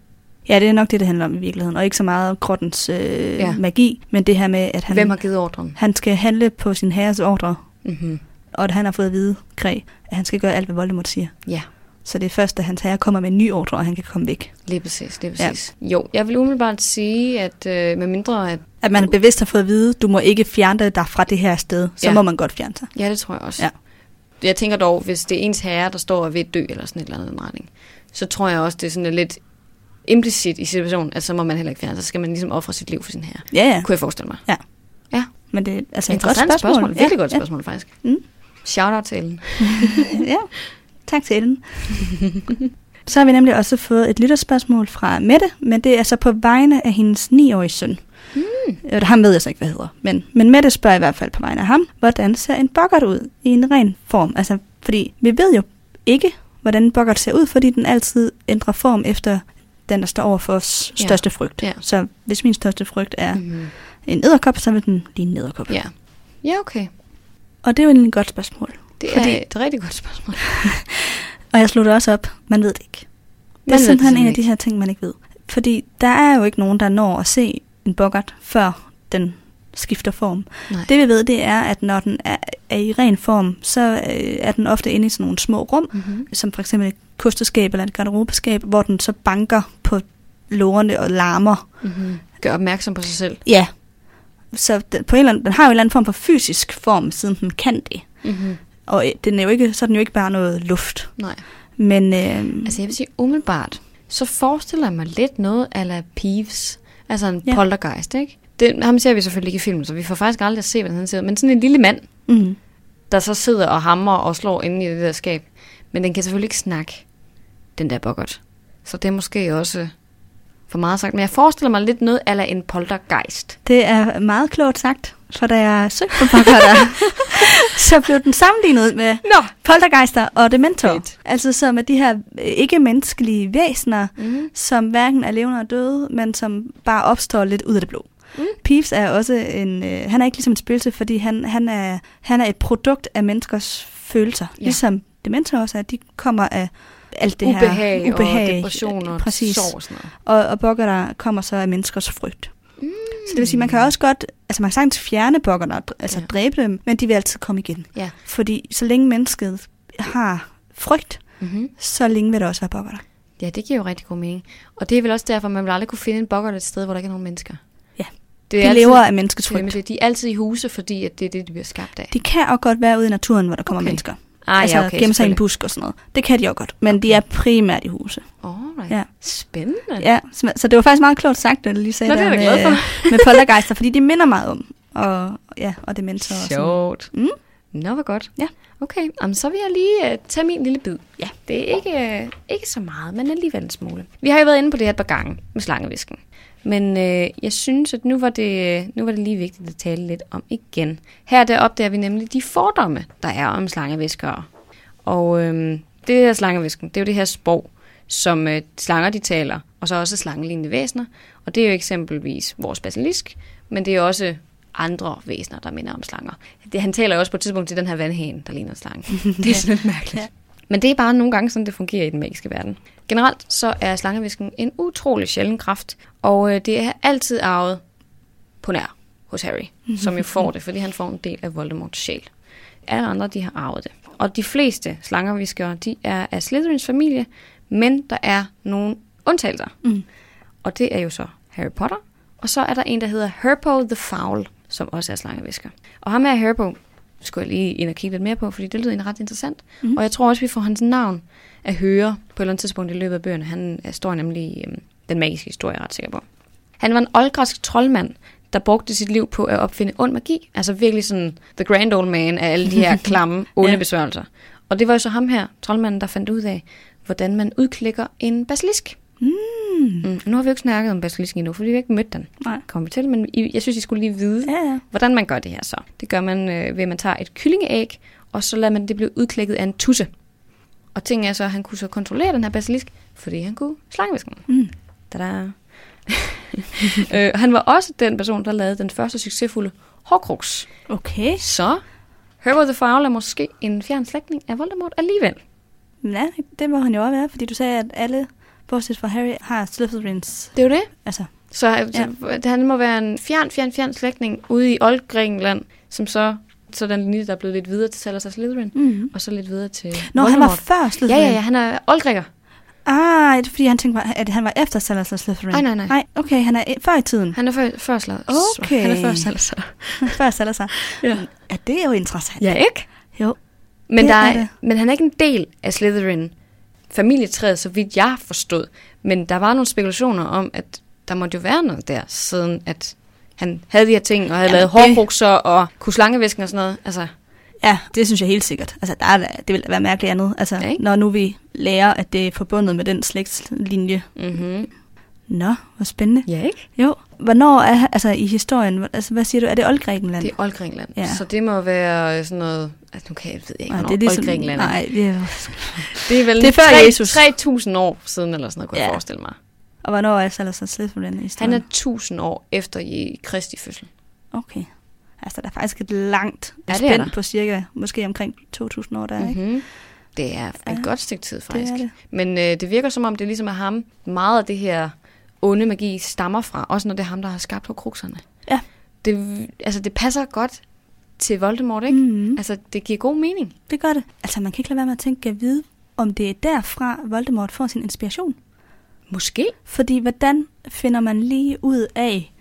Ja, det er nok det, det handler om i virkeligheden, og ikke så meget grottens øh, ja. magi, men det her med, at han, Hvem har givet ordren? Han skal handle på sin herres ordre, mm-hmm. og at han har fået at vide, Kræ, at han skal gøre alt, hvad Voldemort siger. Ja. Så det er først, at hans herre kommer med en ny ordre, og han kan komme væk. Lige præcis, lige præcis. Ja. Jo, jeg vil umiddelbart sige, at øh, med mindre at... At man bevidst har fået at vide, du må ikke fjerne dig fra det her sted, så ja. må man godt fjerne sig. Ja, det tror jeg også. Ja. Jeg tænker dog, hvis det er ens herre, der står og ved at dø, eller sådan et eller andet en retning, så tror jeg også, det er sådan lidt implicit i situationen, at så må man heller ikke fjerne sig, så skal man ligesom ofre sit liv for sin herre. Ja, ja. Kunne jeg forestille mig. Ja. Ja. Men det er altså et godt spørgsmål. spørgsmål. Virkelig ja, godt ja. spørgsmål, faktisk. Mm. Shout-out til Ellen. ja. Tak til Ellen. Så har vi nemlig også fået et lytterspørgsmål fra Mette, men det er så på vegne af hendes niårige søn. Mm. Ham ved jeg så ikke, hvad hedder. Men, men Mette spørger i hvert fald på vegne af ham, hvordan ser en boggart ud i en ren form? Altså, fordi vi ved jo ikke, hvordan en boggart ser ud, fordi den altid ændrer form efter den, der står over for os største ja. frygt. Ja. Så hvis min største frygt er mm. en edderkop, så vil den lige en edderkop. Ja. ja, okay. Og det er jo et godt spørgsmål. Det er fordi, et rigtig godt spørgsmål. og jeg slutter også op, man ved det ikke. Det er simpelthen en af de her ting, man ikke ved. Fordi der er jo ikke nogen, der når at se en boggart, før den skifter form. Nej. Det vi ved, det er, at når den er, er i ren form, så øh, er den ofte inde i sådan nogle små rum, mm-hmm. som for eksempel et kosteskab eller et garderobeskab, hvor den så banker på lårene og larmer. Mm-hmm. Gør opmærksom på sig selv. Ja. Så den, på en eller anden, den har jo en eller anden form for fysisk form, siden den kan det. Mm-hmm. Og den er jo ikke, så er den jo ikke bare noget luft. Nej. Men, øh, altså jeg vil sige umiddelbart, så forestiller jeg mig lidt noget a la Peeves. Altså en ja. poltergeist, ikke? Det, ham ser vi selvfølgelig ikke i filmen, så vi får faktisk aldrig at se, hvordan han ser ud. Men sådan en lille mand, mm. der så sidder og hamrer og slår inde i det der skab. Men den kan selvfølgelig ikke snakke, den der boggart. Så det er måske også for meget sagt. Men jeg forestiller mig lidt noget a la en poltergeist. Det er meget klogt sagt. For da jeg søgte på boggarter, så blev den sammenlignet med no. poltergeister og dementorer. Right. Altså som er de her ikke-menneskelige væsener, mm. som hverken er levende og døde, men som bare opstår lidt ud af det blå. Mm. Peeves er også en... Øh, han er ikke ligesom et spøgelse, fordi han, han, er, han er et produkt af menneskers følelser. Ja. Ligesom dementorer også er, de kommer af alt det ubehag her... Ubehag og depression og sorg. Og, og boggarter kommer så af menneskers frygt. Mm. Så det vil sige, man kan også godt, altså man kan sagtens fjerne boggerne, altså ja. dræbe dem, men de vil altid komme igen. Ja. Fordi så længe mennesket har frygt, mm-hmm. så længe vil der også være boggerne. Ja, det giver jo rigtig god mening. Og det er vel også derfor, man vil aldrig kunne finde en boggerne et sted, hvor der ikke er nogen mennesker. Ja, det er de altid, lever af menneskets frygt. Det, de er altid i huse, fordi at det er det, de bliver skabt af. De kan også godt være ude i naturen, hvor der kommer okay. mennesker. Ah, altså ja, okay, gemme sig i en busk og sådan noget. Det kan de også godt, men de er primært i huse. Alright. Ja. Spændende. Ja, så det var faktisk meget klogt sagt, det du lige sagde. Nå, det er jeg glad for. med poltergeister, fordi de minder meget om. Og, ja, og demenser og sådan noget. Sjovt. Mm? Nå, hvor godt. Ja. Okay, jamen, så vil jeg lige uh, tage min lille bid. Ja. Det er ikke, uh, ikke så meget, men alligevel en smule. Vi har jo været inde på det her et par gange med slangevisken. Men øh, jeg synes, at nu var, det, nu var det lige vigtigt at tale lidt om igen. Her der opdager vi nemlig de fordomme, der er om slangeviskere. Og øh, det her slangevisken, det er jo det her sprog, som øh, slanger de taler, og så også slangelignende væsener. Og det er jo eksempelvis vores basilisk, men det er også andre væsener, der minder om slanger. Det, han taler jo også på et tidspunkt til den her vandhane, der ligner en slange. Det er sådan lidt mærkeligt. Ja. Men det er bare nogle gange sådan, det fungerer i den magiske verden. Generelt så er slangevisken en utrolig sjælden kraft, og det er altid arvet på nær hos Harry, som jo får det, fordi han får en del af Voldemorts sjæl. Alle andre, de har arvet det. Og de fleste slangeviskere, de er af Slytherins familie, men der er nogle undtagelser. Mm. Og det er jo så Harry Potter, og så er der en, der hedder Herpo the Foul, som også er slangevisker. Og ham er Herpo, skulle jeg lige ind og kigge lidt mere på, fordi det lyder egentlig ret interessant. Mm-hmm. Og jeg tror også, vi får hans navn at høre på et eller andet tidspunkt i løbet af bøgerne. Han står nemlig i øhm, den magiske historie, ret sikker på. Han var en oldgræsk troldmand, der brugte sit liv på at opfinde ond magi. Altså virkelig sådan the grand old man af alle de her klamme, onde ja. besværgelser. Og det var jo så ham her, troldmanden, der fandt ud af, hvordan man udklikker en basilisk. Mm. Mm. Nu har vi jo ikke snakket om basilisken endnu, for vi har ikke mødt den. Nej. Kommer vi til, men jeg synes, I skulle lige vide, ja, ja. hvordan man gør det her så. Det gør man øh, ved, at man tager et kyllingeæg, og så lader man det blive udklækket af en tusse. Og ting er så, at han kunne så kontrollere den her basilisk, fordi han kunne slangevisken. Mm. Tada! øh, han var også den person, der lavede den første succesfulde hårkruks. Okay. Så Herbert the Foul er måske en fjern slægtning af Voldemort alligevel. Nej, det må han jo også være, fordi du sagde, at alle, bortset fra Harry, har Slytherins. Det er jo det. Altså. Så ja. han må være en fjern, fjern, fjern slægtning ude i Oldgrækenland, som så... Så den linje, der er blevet lidt videre til Salazar Slytherin, mm. og så lidt videre til Nå, Voldemort. Han var før Slytherin? Ja, ja, ja, han er oldgrækker. Ah, det er fordi, han tænkte, at han var efter Salazar Slytherin. Nej, nej, nej. Nej, okay, han er før i tiden. Han er før, før Salazar. Okay. Han er før Salazar. før Salazar. Ja. Ja, det er jo interessant. Ja, ikke? Jo. Men, der er, er men han er ikke en del af Slytherin-familietræet, så vidt jeg forstod. Men der var nogle spekulationer om, at der måtte jo være noget der, siden at... Han havde de her ting, og havde Jamen, lavet hårbrukser, og kunne slangevisken og sådan noget. Altså. Ja, det synes jeg helt sikkert. Altså, der er, det vil være mærkeligt andet. Altså, ja, når nu vi lærer, at det er forbundet med den slægtslinje. Mm-hmm. Nå, hvor spændende. Ja, ikke? Jo. Hvornår er, altså i historien, altså, hvad siger du, er det Oldgrækenland? Det er Oldgrækenland. Ja. Så det må være sådan noget, altså nu kan jeg, ved jeg ikke, hvornår det er ligesom, Oldgrækenland er. Nej, det er det er vel det er før Jesus. tre tusind år siden, eller sådan noget, kunne ja. jeg forestille mig. Og hvornår er Salazar Slytherin i stedet? Han er tusind år efter i Kristi fødsel. Okay. Altså, der er faktisk et langt ja, spænd på cirka, måske omkring to tusind år, der er, ikke? Mm-hmm. Det er et ja, godt stykke tid, faktisk. Det det. Men øh, det virker som om, det er ligesom at ham, meget af det her onde magi stammer fra, også når det er ham, der har skabt horcruxerne. Ja. Det, altså, det passer godt til Voldemort, ikke? Mm-hmm. Altså, det giver god mening. Det gør det. Altså, man kan ikke lade være med at tænke, at vide, om det er derfra, Voldemort får sin inspiration. Måske. Fordi hvordan finder man lige ud af,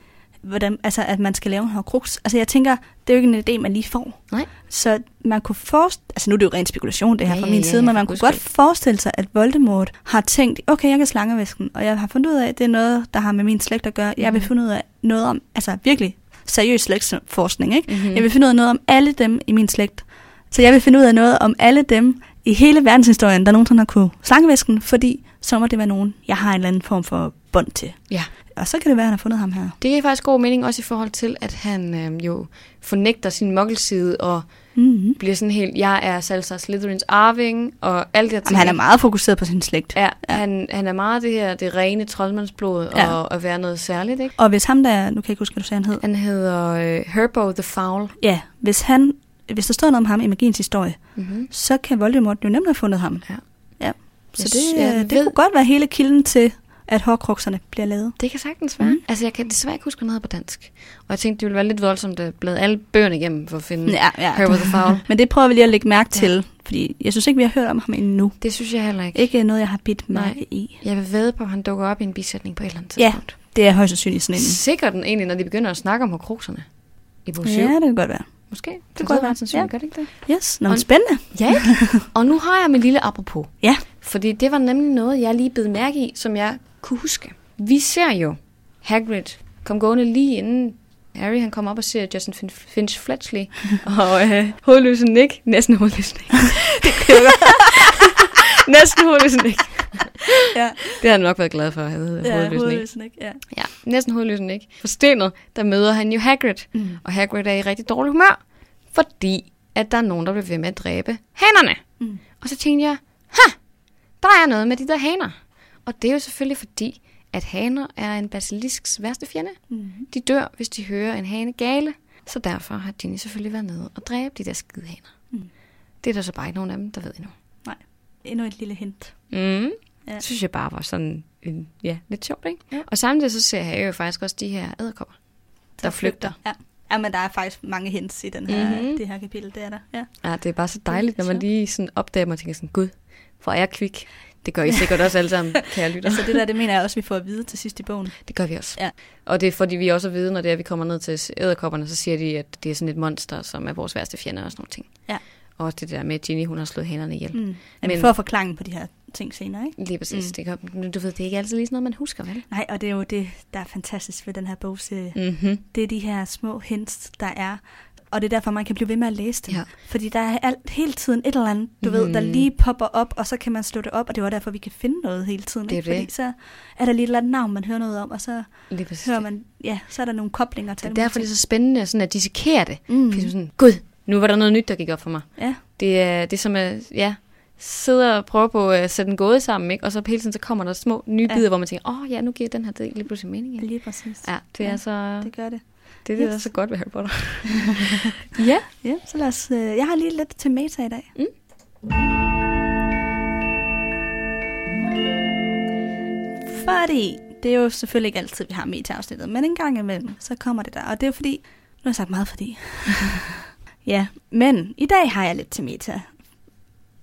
hvordan, altså, at man skal lave en horcrux? Altså jeg tænker, det er jo ikke en idé, man lige får. Nej. Så man kunne forestille... Altså nu er det jo ren spekulation, det her ja, fra min ja, side, ja, men man kunne godt forestille sig, at Voldemort har tænkt, okay, jeg kan slangevisken, og jeg har fundet ud af, at det er noget, der har med min slægt at gøre. Jeg vil finde ud af noget om, altså virkelig seriøs slægtsforskning, ikke? Mm-hmm. Jeg vil finde ud af noget om alle dem i min slægt. Så jeg vil finde ud af noget om alle dem i hele verdenshistorien, der nogensinde har kunnet slangevisken, fordi så må det være nogen, jeg har en eller anden form for bånd til. Ja. Og så kan det være, at han har fundet ham her. Det giver faktisk god mening, også i forhold til, at han øh, jo fornægter sin muggelside, og mm-hmm. bliver sådan helt, jeg er Salazar Slytherins arving, og alt det her ting. Jamen, han er meget fokuseret på sin slægt. Ja, ja. Han, han er meget det her, det rene troldmandsblod, ja. og at være noget særligt, ikke? Og hvis ham der, nu kan jeg ikke huske, hvad du sagde, han hed. Han hedder øh, Herbo the Foul. Ja, hvis han... Hvis der står noget om ham i magiens historie, mm-hmm. så kan Voldemort jo nemt have fundet ham. Ja. Ja. Så det, synes, det, det kunne godt være hele kilden til, at hårkrukserne bliver lavet. Det kan sagtens være. Mm. Altså, jeg kan desværre ikke huske noget på dansk. Og jeg tænkte, det ville være lidt voldsomt at blade alle bøgerne igennem for at finde ja, ja. Herbert the Foul. Men det prøver vi lige at lægge mærke til, ja. fordi jeg synes ikke, vi har hørt om ham endnu. Det synes jeg heller ikke. Ikke noget, jeg har bidt mærke i. Jeg vil vædde på, at han dukker op i en bisætning på et eller andet tidspunkt. Ja, det er højst sandsynligt sådan en. Sikkert den egentlig, når de begynder at snakke om hårkrukserne i bog syv. Ja, det kan godt være. Måske. Det, det kunne være sandsynligt, ja. gør det ikke det? Yes, nå, og, spændende. Ja, og nu har jeg min lille apropos. Ja. Fordi det var nemlig noget, jeg lige bed mærke i, som jeg kunne huske. Vi ser jo Hagrid kom gående lige inden Harry, han kom op og ser Justin Finch-Fletchley og øh, hovedløse Nick. Næsten hovedløse Nick. det kan jeg Næsten hovedløse Nick. ja. Det har han nok været glad for, at han hedder ja, hovedløse Nick. Ja. ja, næsten hovedløse Nick. For stenet, der møder han jo Hagrid. Mm. Og Hagrid er i rigtig dårlig humør, fordi at der er nogen, der bliver ved med at dræbe hanerne. Mm. Og så tænkte jeg, ha, der er noget med de der haner. Og det er jo selvfølgelig fordi, at haner er en basilisks værste fjende. Mm. De dør, hvis de hører en hane gale. Så derfor har Ginny selvfølgelig været nede og dræbe de der skide haner. Mm. Det er der så bare ikke nogen af dem, der ved endnu. Nej, endnu et lille hint. Mm. Ja. Det synes jeg bare var sådan en, ja, lidt sjovt, ikke? Ja. Og samtidig så ser jeg jo faktisk også de her edderkopper, der, der flygter. flygter. Ja. Ja, men der er faktisk mange hints i den her, mm-hmm. det her kapitel, det er der. Ja. ja, det er bare så dejligt, når man lige sådan opdager mig og tænker sådan, gud, hvor er jeg kvik. Det gør I sikkert også alle sammen, kære lytter. Altså det der, det mener jeg også, vi får at vide til sidst i bogen. Det gør vi også. Ja. Og det er fordi, vi også at vide, når det er, vi kommer ned til edderkopperne, så siger de, at det er sådan et monster, som er vores værste fjende og sådan nogle ting. Ja. Og også det der med, at Ginny, hun har slået hænderne ihjel. Mm. Men, men for at forklare på de her ting senere, ikke? Lige præcis. Mm. Det kom, du ved, det er ikke altid lige sådan noget, man husker, vel? Nej, og det er jo det, der er fantastisk ved den her bogserie. Mm-hmm. Det er de her små hints, der er. Og det er derfor, man kan blive ved med at læse det. Ja. Fordi der er alt, hele tiden et eller andet, du mm. ved, der lige popper op, og så kan man slå det op. Og det var derfor, vi kan finde noget hele tiden. Det er det. Fordi så er der lige et eller andet navn, man hører noget om, og så hører man, ja, så er der nogle koblinger til. Det er derfor, det er så spændende sådan at dissekere det. Mm. Fordi sådan, gud, nu var der noget nyt, der gik op for mig. Ja. Det er, det er som at, ja, sidde og prøve på at sætte en gåde sammen, ikke? Og så hele tiden, så kommer der små nye bidder, ja, hvor man tænker, åh oh, ja, nu giver den her del lige pludselig mening. Ikke? Lige præcis. Ja, det er ja, så... det gør det. Det er det, yes, der er så godt ved Harry Potter. Ja, ja, så lad os... Øh, jeg har lige lidt til meta i dag. Mm. Fordi det er jo selvfølgelig ikke altid, vi har meta-afsnittet, men en gang imellem, så kommer det der. Og det er jo fordi... Nu har jeg sagt meget fordi. Ja, men i dag har jeg lidt til meta.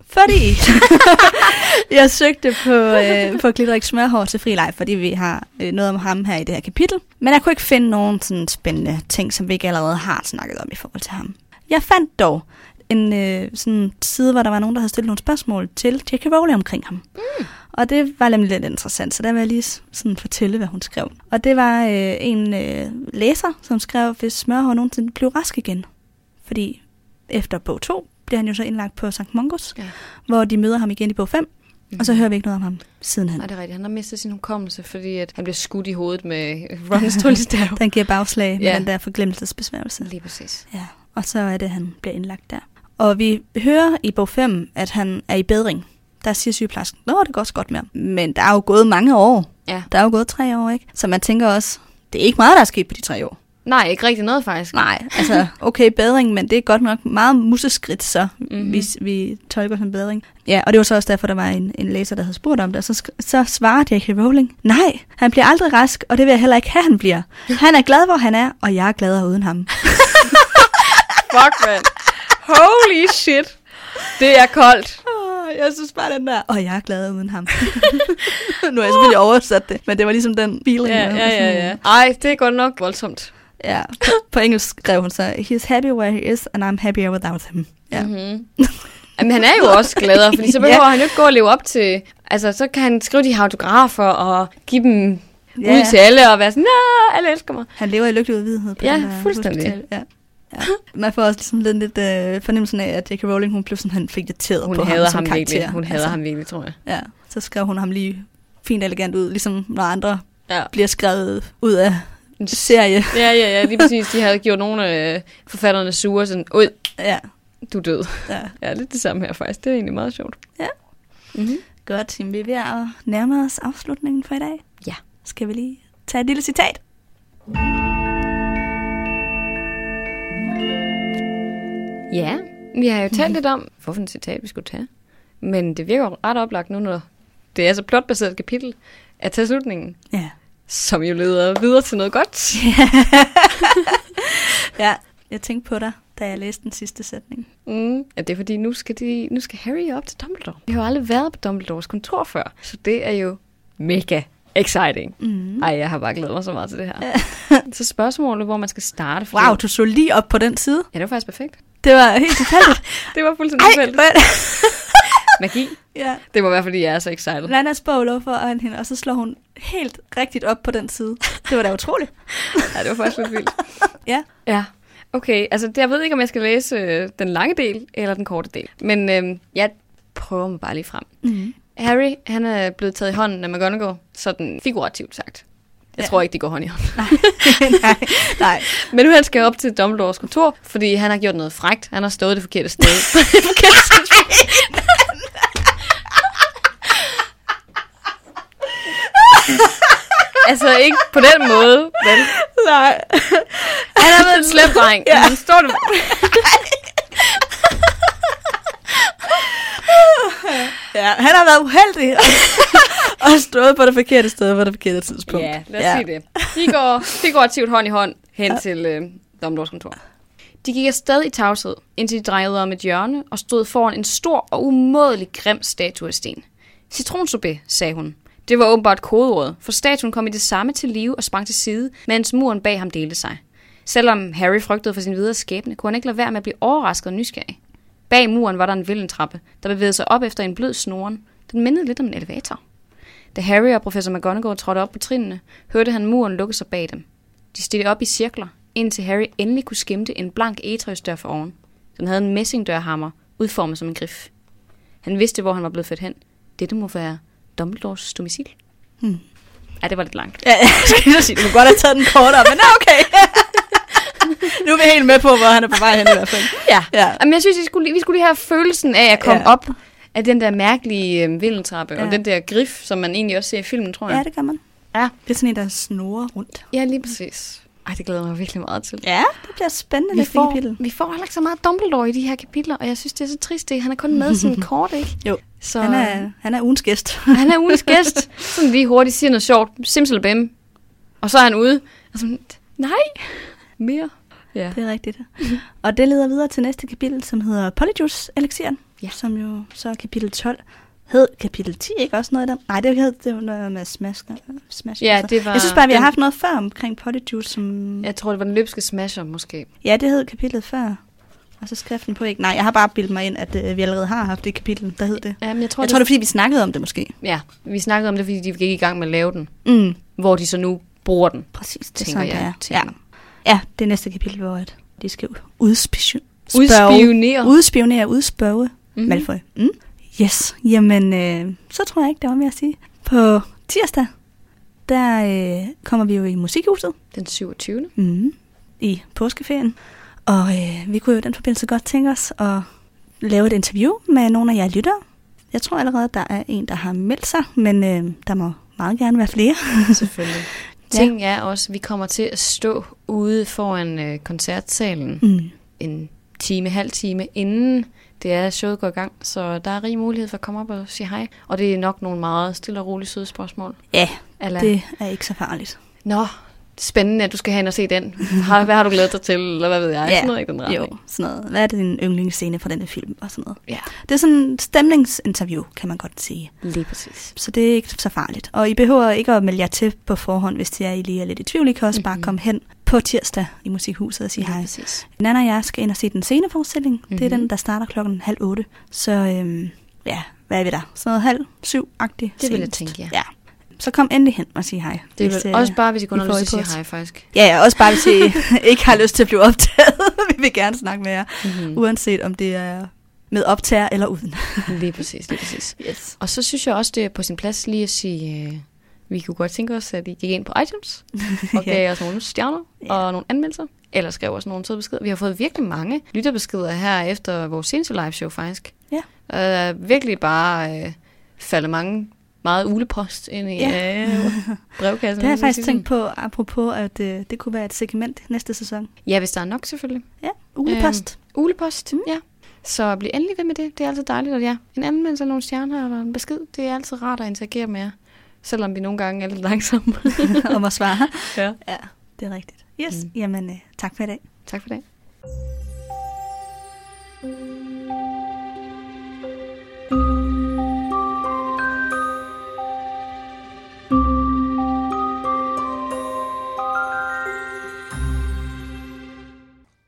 Fordi jeg søgte på, øh, på Gilderiks smørhår til fri leg, fordi vi har øh, noget om ham her i det her kapitel. Men jeg kunne ikke finde nogen sådan spændende ting, som vi ikke allerede har snakket om i forhold til ham. Jeg fandt dog en øh, sådan side, hvor der var nogen, der havde stillet nogle spørgsmål til J K. Rowling omkring ham. Mm. Og det var nemlig lidt interessant, så der vil jeg lige sådan fortælle, hvad hun skrev. Og det var øh, en øh, læser, som skrev, hvis smørhår nogensinde blev rask igen. Fordi efter bog to bliver han jo så indlagt på Sankt Mungus, ja, hvor de møder ham igen i bog fem, mm. og så hører vi ikke noget om ham sidenhen. Nej, det er rigtigt. Han har mistet sin hukommelse, fordi at han bliver skudt i hovedet med Rons tryllestav. Den giver bagslag med ja. den der forglemmelsesbesværgelse. Lige præcis. Ja, og så er det, han bliver indlagt der. Og vi hører i bog fem, at han er i bedring. Der siger sygeplejersken, nå, det går så godt med ham. Men der er jo gået mange år. Ja. Der er jo gået tre år, ikke? Så man tænker også, det er ikke meget, der er sket på de tre år. Nej, ikke rigtig noget faktisk. Nej, altså okay, bedring, men det er godt nok meget museskridt, så mm-hmm. vi, vi tolker som bedring. Ja, og det var så også derfor, der var en, en læser, der havde spurgt om det, og så, så svarede J K. Rowling, nej, han bliver aldrig rask, og det vil jeg heller ikke have, han bliver. Han er glad, hvor han er, og jeg er gladere uden ham. Fuck, man. Holy shit. Det er koldt. Jeg synes bare den der, og jeg er glad uden ham. Nu har jeg selvfølgelig oversat det, men det var ligesom den feeling. Ja, ja, ja, ja. Ej, det er godt nok voldsomt. Ja, på, på engelsk skrev hun så, he's happy where he is, and I'm happier without him. Ja. Mm-hmm. Men han er jo også gladere, fordi så behøver yeah. han jo ikke gå og leve op til, altså så kan han skrive de her autografer og give dem yeah. ud til alle og være sådan, nej, alle elsker mig. Han lever i lykkelig udvidenhed på ja, den her hospital. Ja, ja. Man får også ligesom lidt, lidt øh, fornemmelsen af, at J K. Rowling, hun blev sådan, han fik det tæret på ham som karakter. Virkelig. Hun hader altså, ham virkelig, tror jeg. Ja, så skrev hun ham lige fint elegant ud, ligesom når andre ja. bliver skrevet ud af serie. Ja, ja, ja, lige præcis. De havde gjort nogle af øh, forfatterne sure, sådan, ud, ja. du er død. Ja. ja, lidt det samme her faktisk. Det er egentlig meget sjovt. Ja. Mm-hmm. Godt, vi er ved at nærme os afslutningen for i dag. Ja. Skal vi lige tage et lille citat? Ja, vi har jo talt mm-hmm. lidt om, hvorfor en citat vi skulle tage. Men det virker ret oplagt nu, når det er så plotbaseret kapitel, at tage slutningen. Ja. Som jo leder videre til noget godt. Ja, jeg tænkte på dig, da jeg læste den sidste sætning. Mm. Ja, det er fordi, nu skal, de, nu skal Harry op til Dumbledore. Vi har jo aldrig været på Dumbledores kontor før, så det er jo mega exciting. Mm. Ej, jeg har bare glædet mig så meget til det her. Ja. Så spørgsmålet, hvor man skal starte. Fordi... Wow, du så lige op på den side. Ja, det var faktisk perfekt. Det var helt tilfældigt. Det var fuldstændig tilfældigt. Magi? Ja. Det må være, fordi jeg er så excited. Lannas bog lå foran hende, og så slår hun helt rigtigt op på den side. Det var da utroligt. Ja, det var faktisk lidt vildt. Ja. Ja. Okay, altså jeg ved ikke, om jeg skal læse øh, den lange del eller den korte del. Men øh, jeg prøver mig bare lige frem. Mm-hmm. Harry, han er blevet taget i hånden af McGonagall, sådan figurativt sagt. Jeg ja. tror ikke, de går hånd i hånd. Nej, nej, nej. Men nu han skal op til Dumbledores kontor, fordi han har gjort noget frækt. Han har stået det forkerte sted. Det forkerte sted. Altså ikke på den måde, vel? Nej. Han har været en slem dreng. Ja. Han står der. Ja, han har været uheldig og, og stået på det forkerte sted på det forkerte tidspunkt. Ja, lad os ja. sige det. De går figurativt hånd i hånd hen ja. til øh, Dumbledores kontor. De gik afsted i tavshed, indtil de drejede om et hjørne og stod foran en stor og umådelig grim statue af sten. Citronsorbet, sagde hun. Det var åbenbart kodeordet, for statuen kom i det samme til live og sprang til side, mens muren bag ham delte sig. Selvom Harry frygtede for sin videre skæbne, kunne han ikke lade være med at blive overrasket og nysgerrig. Bag muren var der en vildentrappe, der bevægede sig op efter en blød snoren, Den mindede lidt om en elevator. Da Harry og professor McGonagall trådte op på trinene, hørte han muren lukke sig bag dem. De stillede op i cirkler, indtil Harry endelig kunne skimte en blank egetræsdør for oven. Den havde en messingdørhammer, udformet som en grif. Han vidste, hvor han var blevet ført hen. Dette må være Dumbledores domicil. Hmm. Ja, det var lidt langt. Ja, skal jeg sige, du kunne godt have taget den kortere, men okay. Nu er vi helt med på, hvor han er på vej hen i hvert fald. Ja, ja. Jamen, jeg synes, vi skulle, lige, vi skulle lige have følelsen af at komme ja. op af den der mærkelige øh, vindeltrappe, ja. og den der grif, som man egentlig også ser i filmen, tror jeg. Ja, det gør man. Ja. Det er sådan en, der snorer rundt. Ja, lige præcis. Ej, det glæder mig virkelig meget til. Ja, det bliver spændende næste kapitel. Vi får heller ikke så meget Dumbledore i de her kapitler, og jeg synes, det er så trist. Det. Han er kun med sådan kort, ikke? Jo, så, han, er, han er ugens gæst. Han er ugens gæst. Sådan lige hurtigt siger noget sjovt. Simsalabim. Og så er han ude. Og så, nej, mere. Ja. Det er rigtigt. Og det leder videre til næste kapitel, som hedder Polyjuice-elekseren, ja. som jo så er kapitel tolv. Hed kapitel ti ikke også noget af dem? Nej, det hed det var noget med smash. smash ja, det var jeg synes bare, vi har haft noget før omkring Polyjuice. Som... Jeg tror, det var den løbske smasher, måske. Ja, det hed kapitlet før. Og så skriften på ikke. Nej, jeg har bare bildet mig ind, at øh, vi allerede har haft det kapitel, der hed det. Jamen, jeg tror, jeg det... tror, det er, fordi vi snakkede om det, måske. Ja, vi snakkede om det, fordi de gik i gang med at lave den. Mm. Hvor de så nu bruger den. Præcis, det tænker sådan, jeg. Ja. ja, det er næste kapitel, hvor at de skal udspionere. Udspionere, udspørge mm-hmm. Malfoy. Mm. Yes, jamen, øh, så tror jeg ikke, det var mere at sige. På tirsdag, der øh, kommer vi jo i Musikhuset. Den syvogtyvende Mm, i påskeferien. Og øh, vi kunne jo i den forbindelse godt tænke os at lave et interview med nogle af jer lyttere. Jeg tror allerede, der er en, der har meldt sig, men øh, der må meget gerne være flere. Selvfølgelig. ja. Ting er også, vi kommer til at stå ude foran øh, koncertsalen mm. en time, halv time inden. Det er, at showet går i gang, så der er rig mulighed for at komme op og sige hej. Og det er nok nogle meget stille og roligt søde spørgsmål. Ja, Eller... det er ikke så farligt. Nå, spændende, at du skal hen og se den. Hvad har du glædet dig til, eller hvad ved jeg? Ja, sådan noget, ikke, den jo, sådan noget. Hvad er det, din yndlingsscene fra denne film og sådan noget? Ja. Det er sådan et stemningsinterview, kan man godt sige. Lige præcis. Så det er ikke så farligt. Og I behøver ikke at melde jer til på forhånd, hvis det er, I lige er lidt i tvivl. I kan også mm-hmm. bare komme hen på tirsdag i Musikhuset og sige hej. Nanna og jeg skal ind og se den sceneforestilling. Mm-hmm. Det er den, der starter klokken halv otte. Så øhm, ja, hvad er vi der? Sådan noget halv syv-agtigt. Det vil jeg tænke, ja. ja. Så kom endelig hen og sig hej. Det er vel også bare, hvis I kun har lyst til at sige hej, faktisk. Ja, ja, også bare, hvis I ikke har lyst til at blive optaget. Vi vil gerne snakke med jer, mm-hmm. uanset om det er med optager eller uden. Lige præcis, lige præcis. Yes. Og så synes jeg også, det er på sin plads lige at sige... Vi kunne godt tænke os, at I gik ind på iTunes og gav ja. os nogle stjerner ja. og nogle anmeldelser, eller skrev også nogle søde beskeder. Vi har fået virkelig mange lytterbeskeder her efter vores seneste liveshow, faktisk. Ja. Der uh, virkelig bare uh, faldet mange, meget ulepost ind i ja. uh, brevkassen. Det har jeg faktisk tænkt på, apropos, at uh, det kunne være et segment næste sæson. Ja, hvis der er nok, selvfølgelig. Ja, ulepost. Uh, ulepost, mm. ja. Så bliv endelig ved med det. Det er altid dejligt, og ja, en anmeldelse eller nogle stjerner eller en besked, det er altid rart at interagere med jer. Selvom vi nogle gange er lidt langsomme om at svare. Ja. ja, det er rigtigt. Yes, mm. Jamen tak for i dag. Tak for i dag.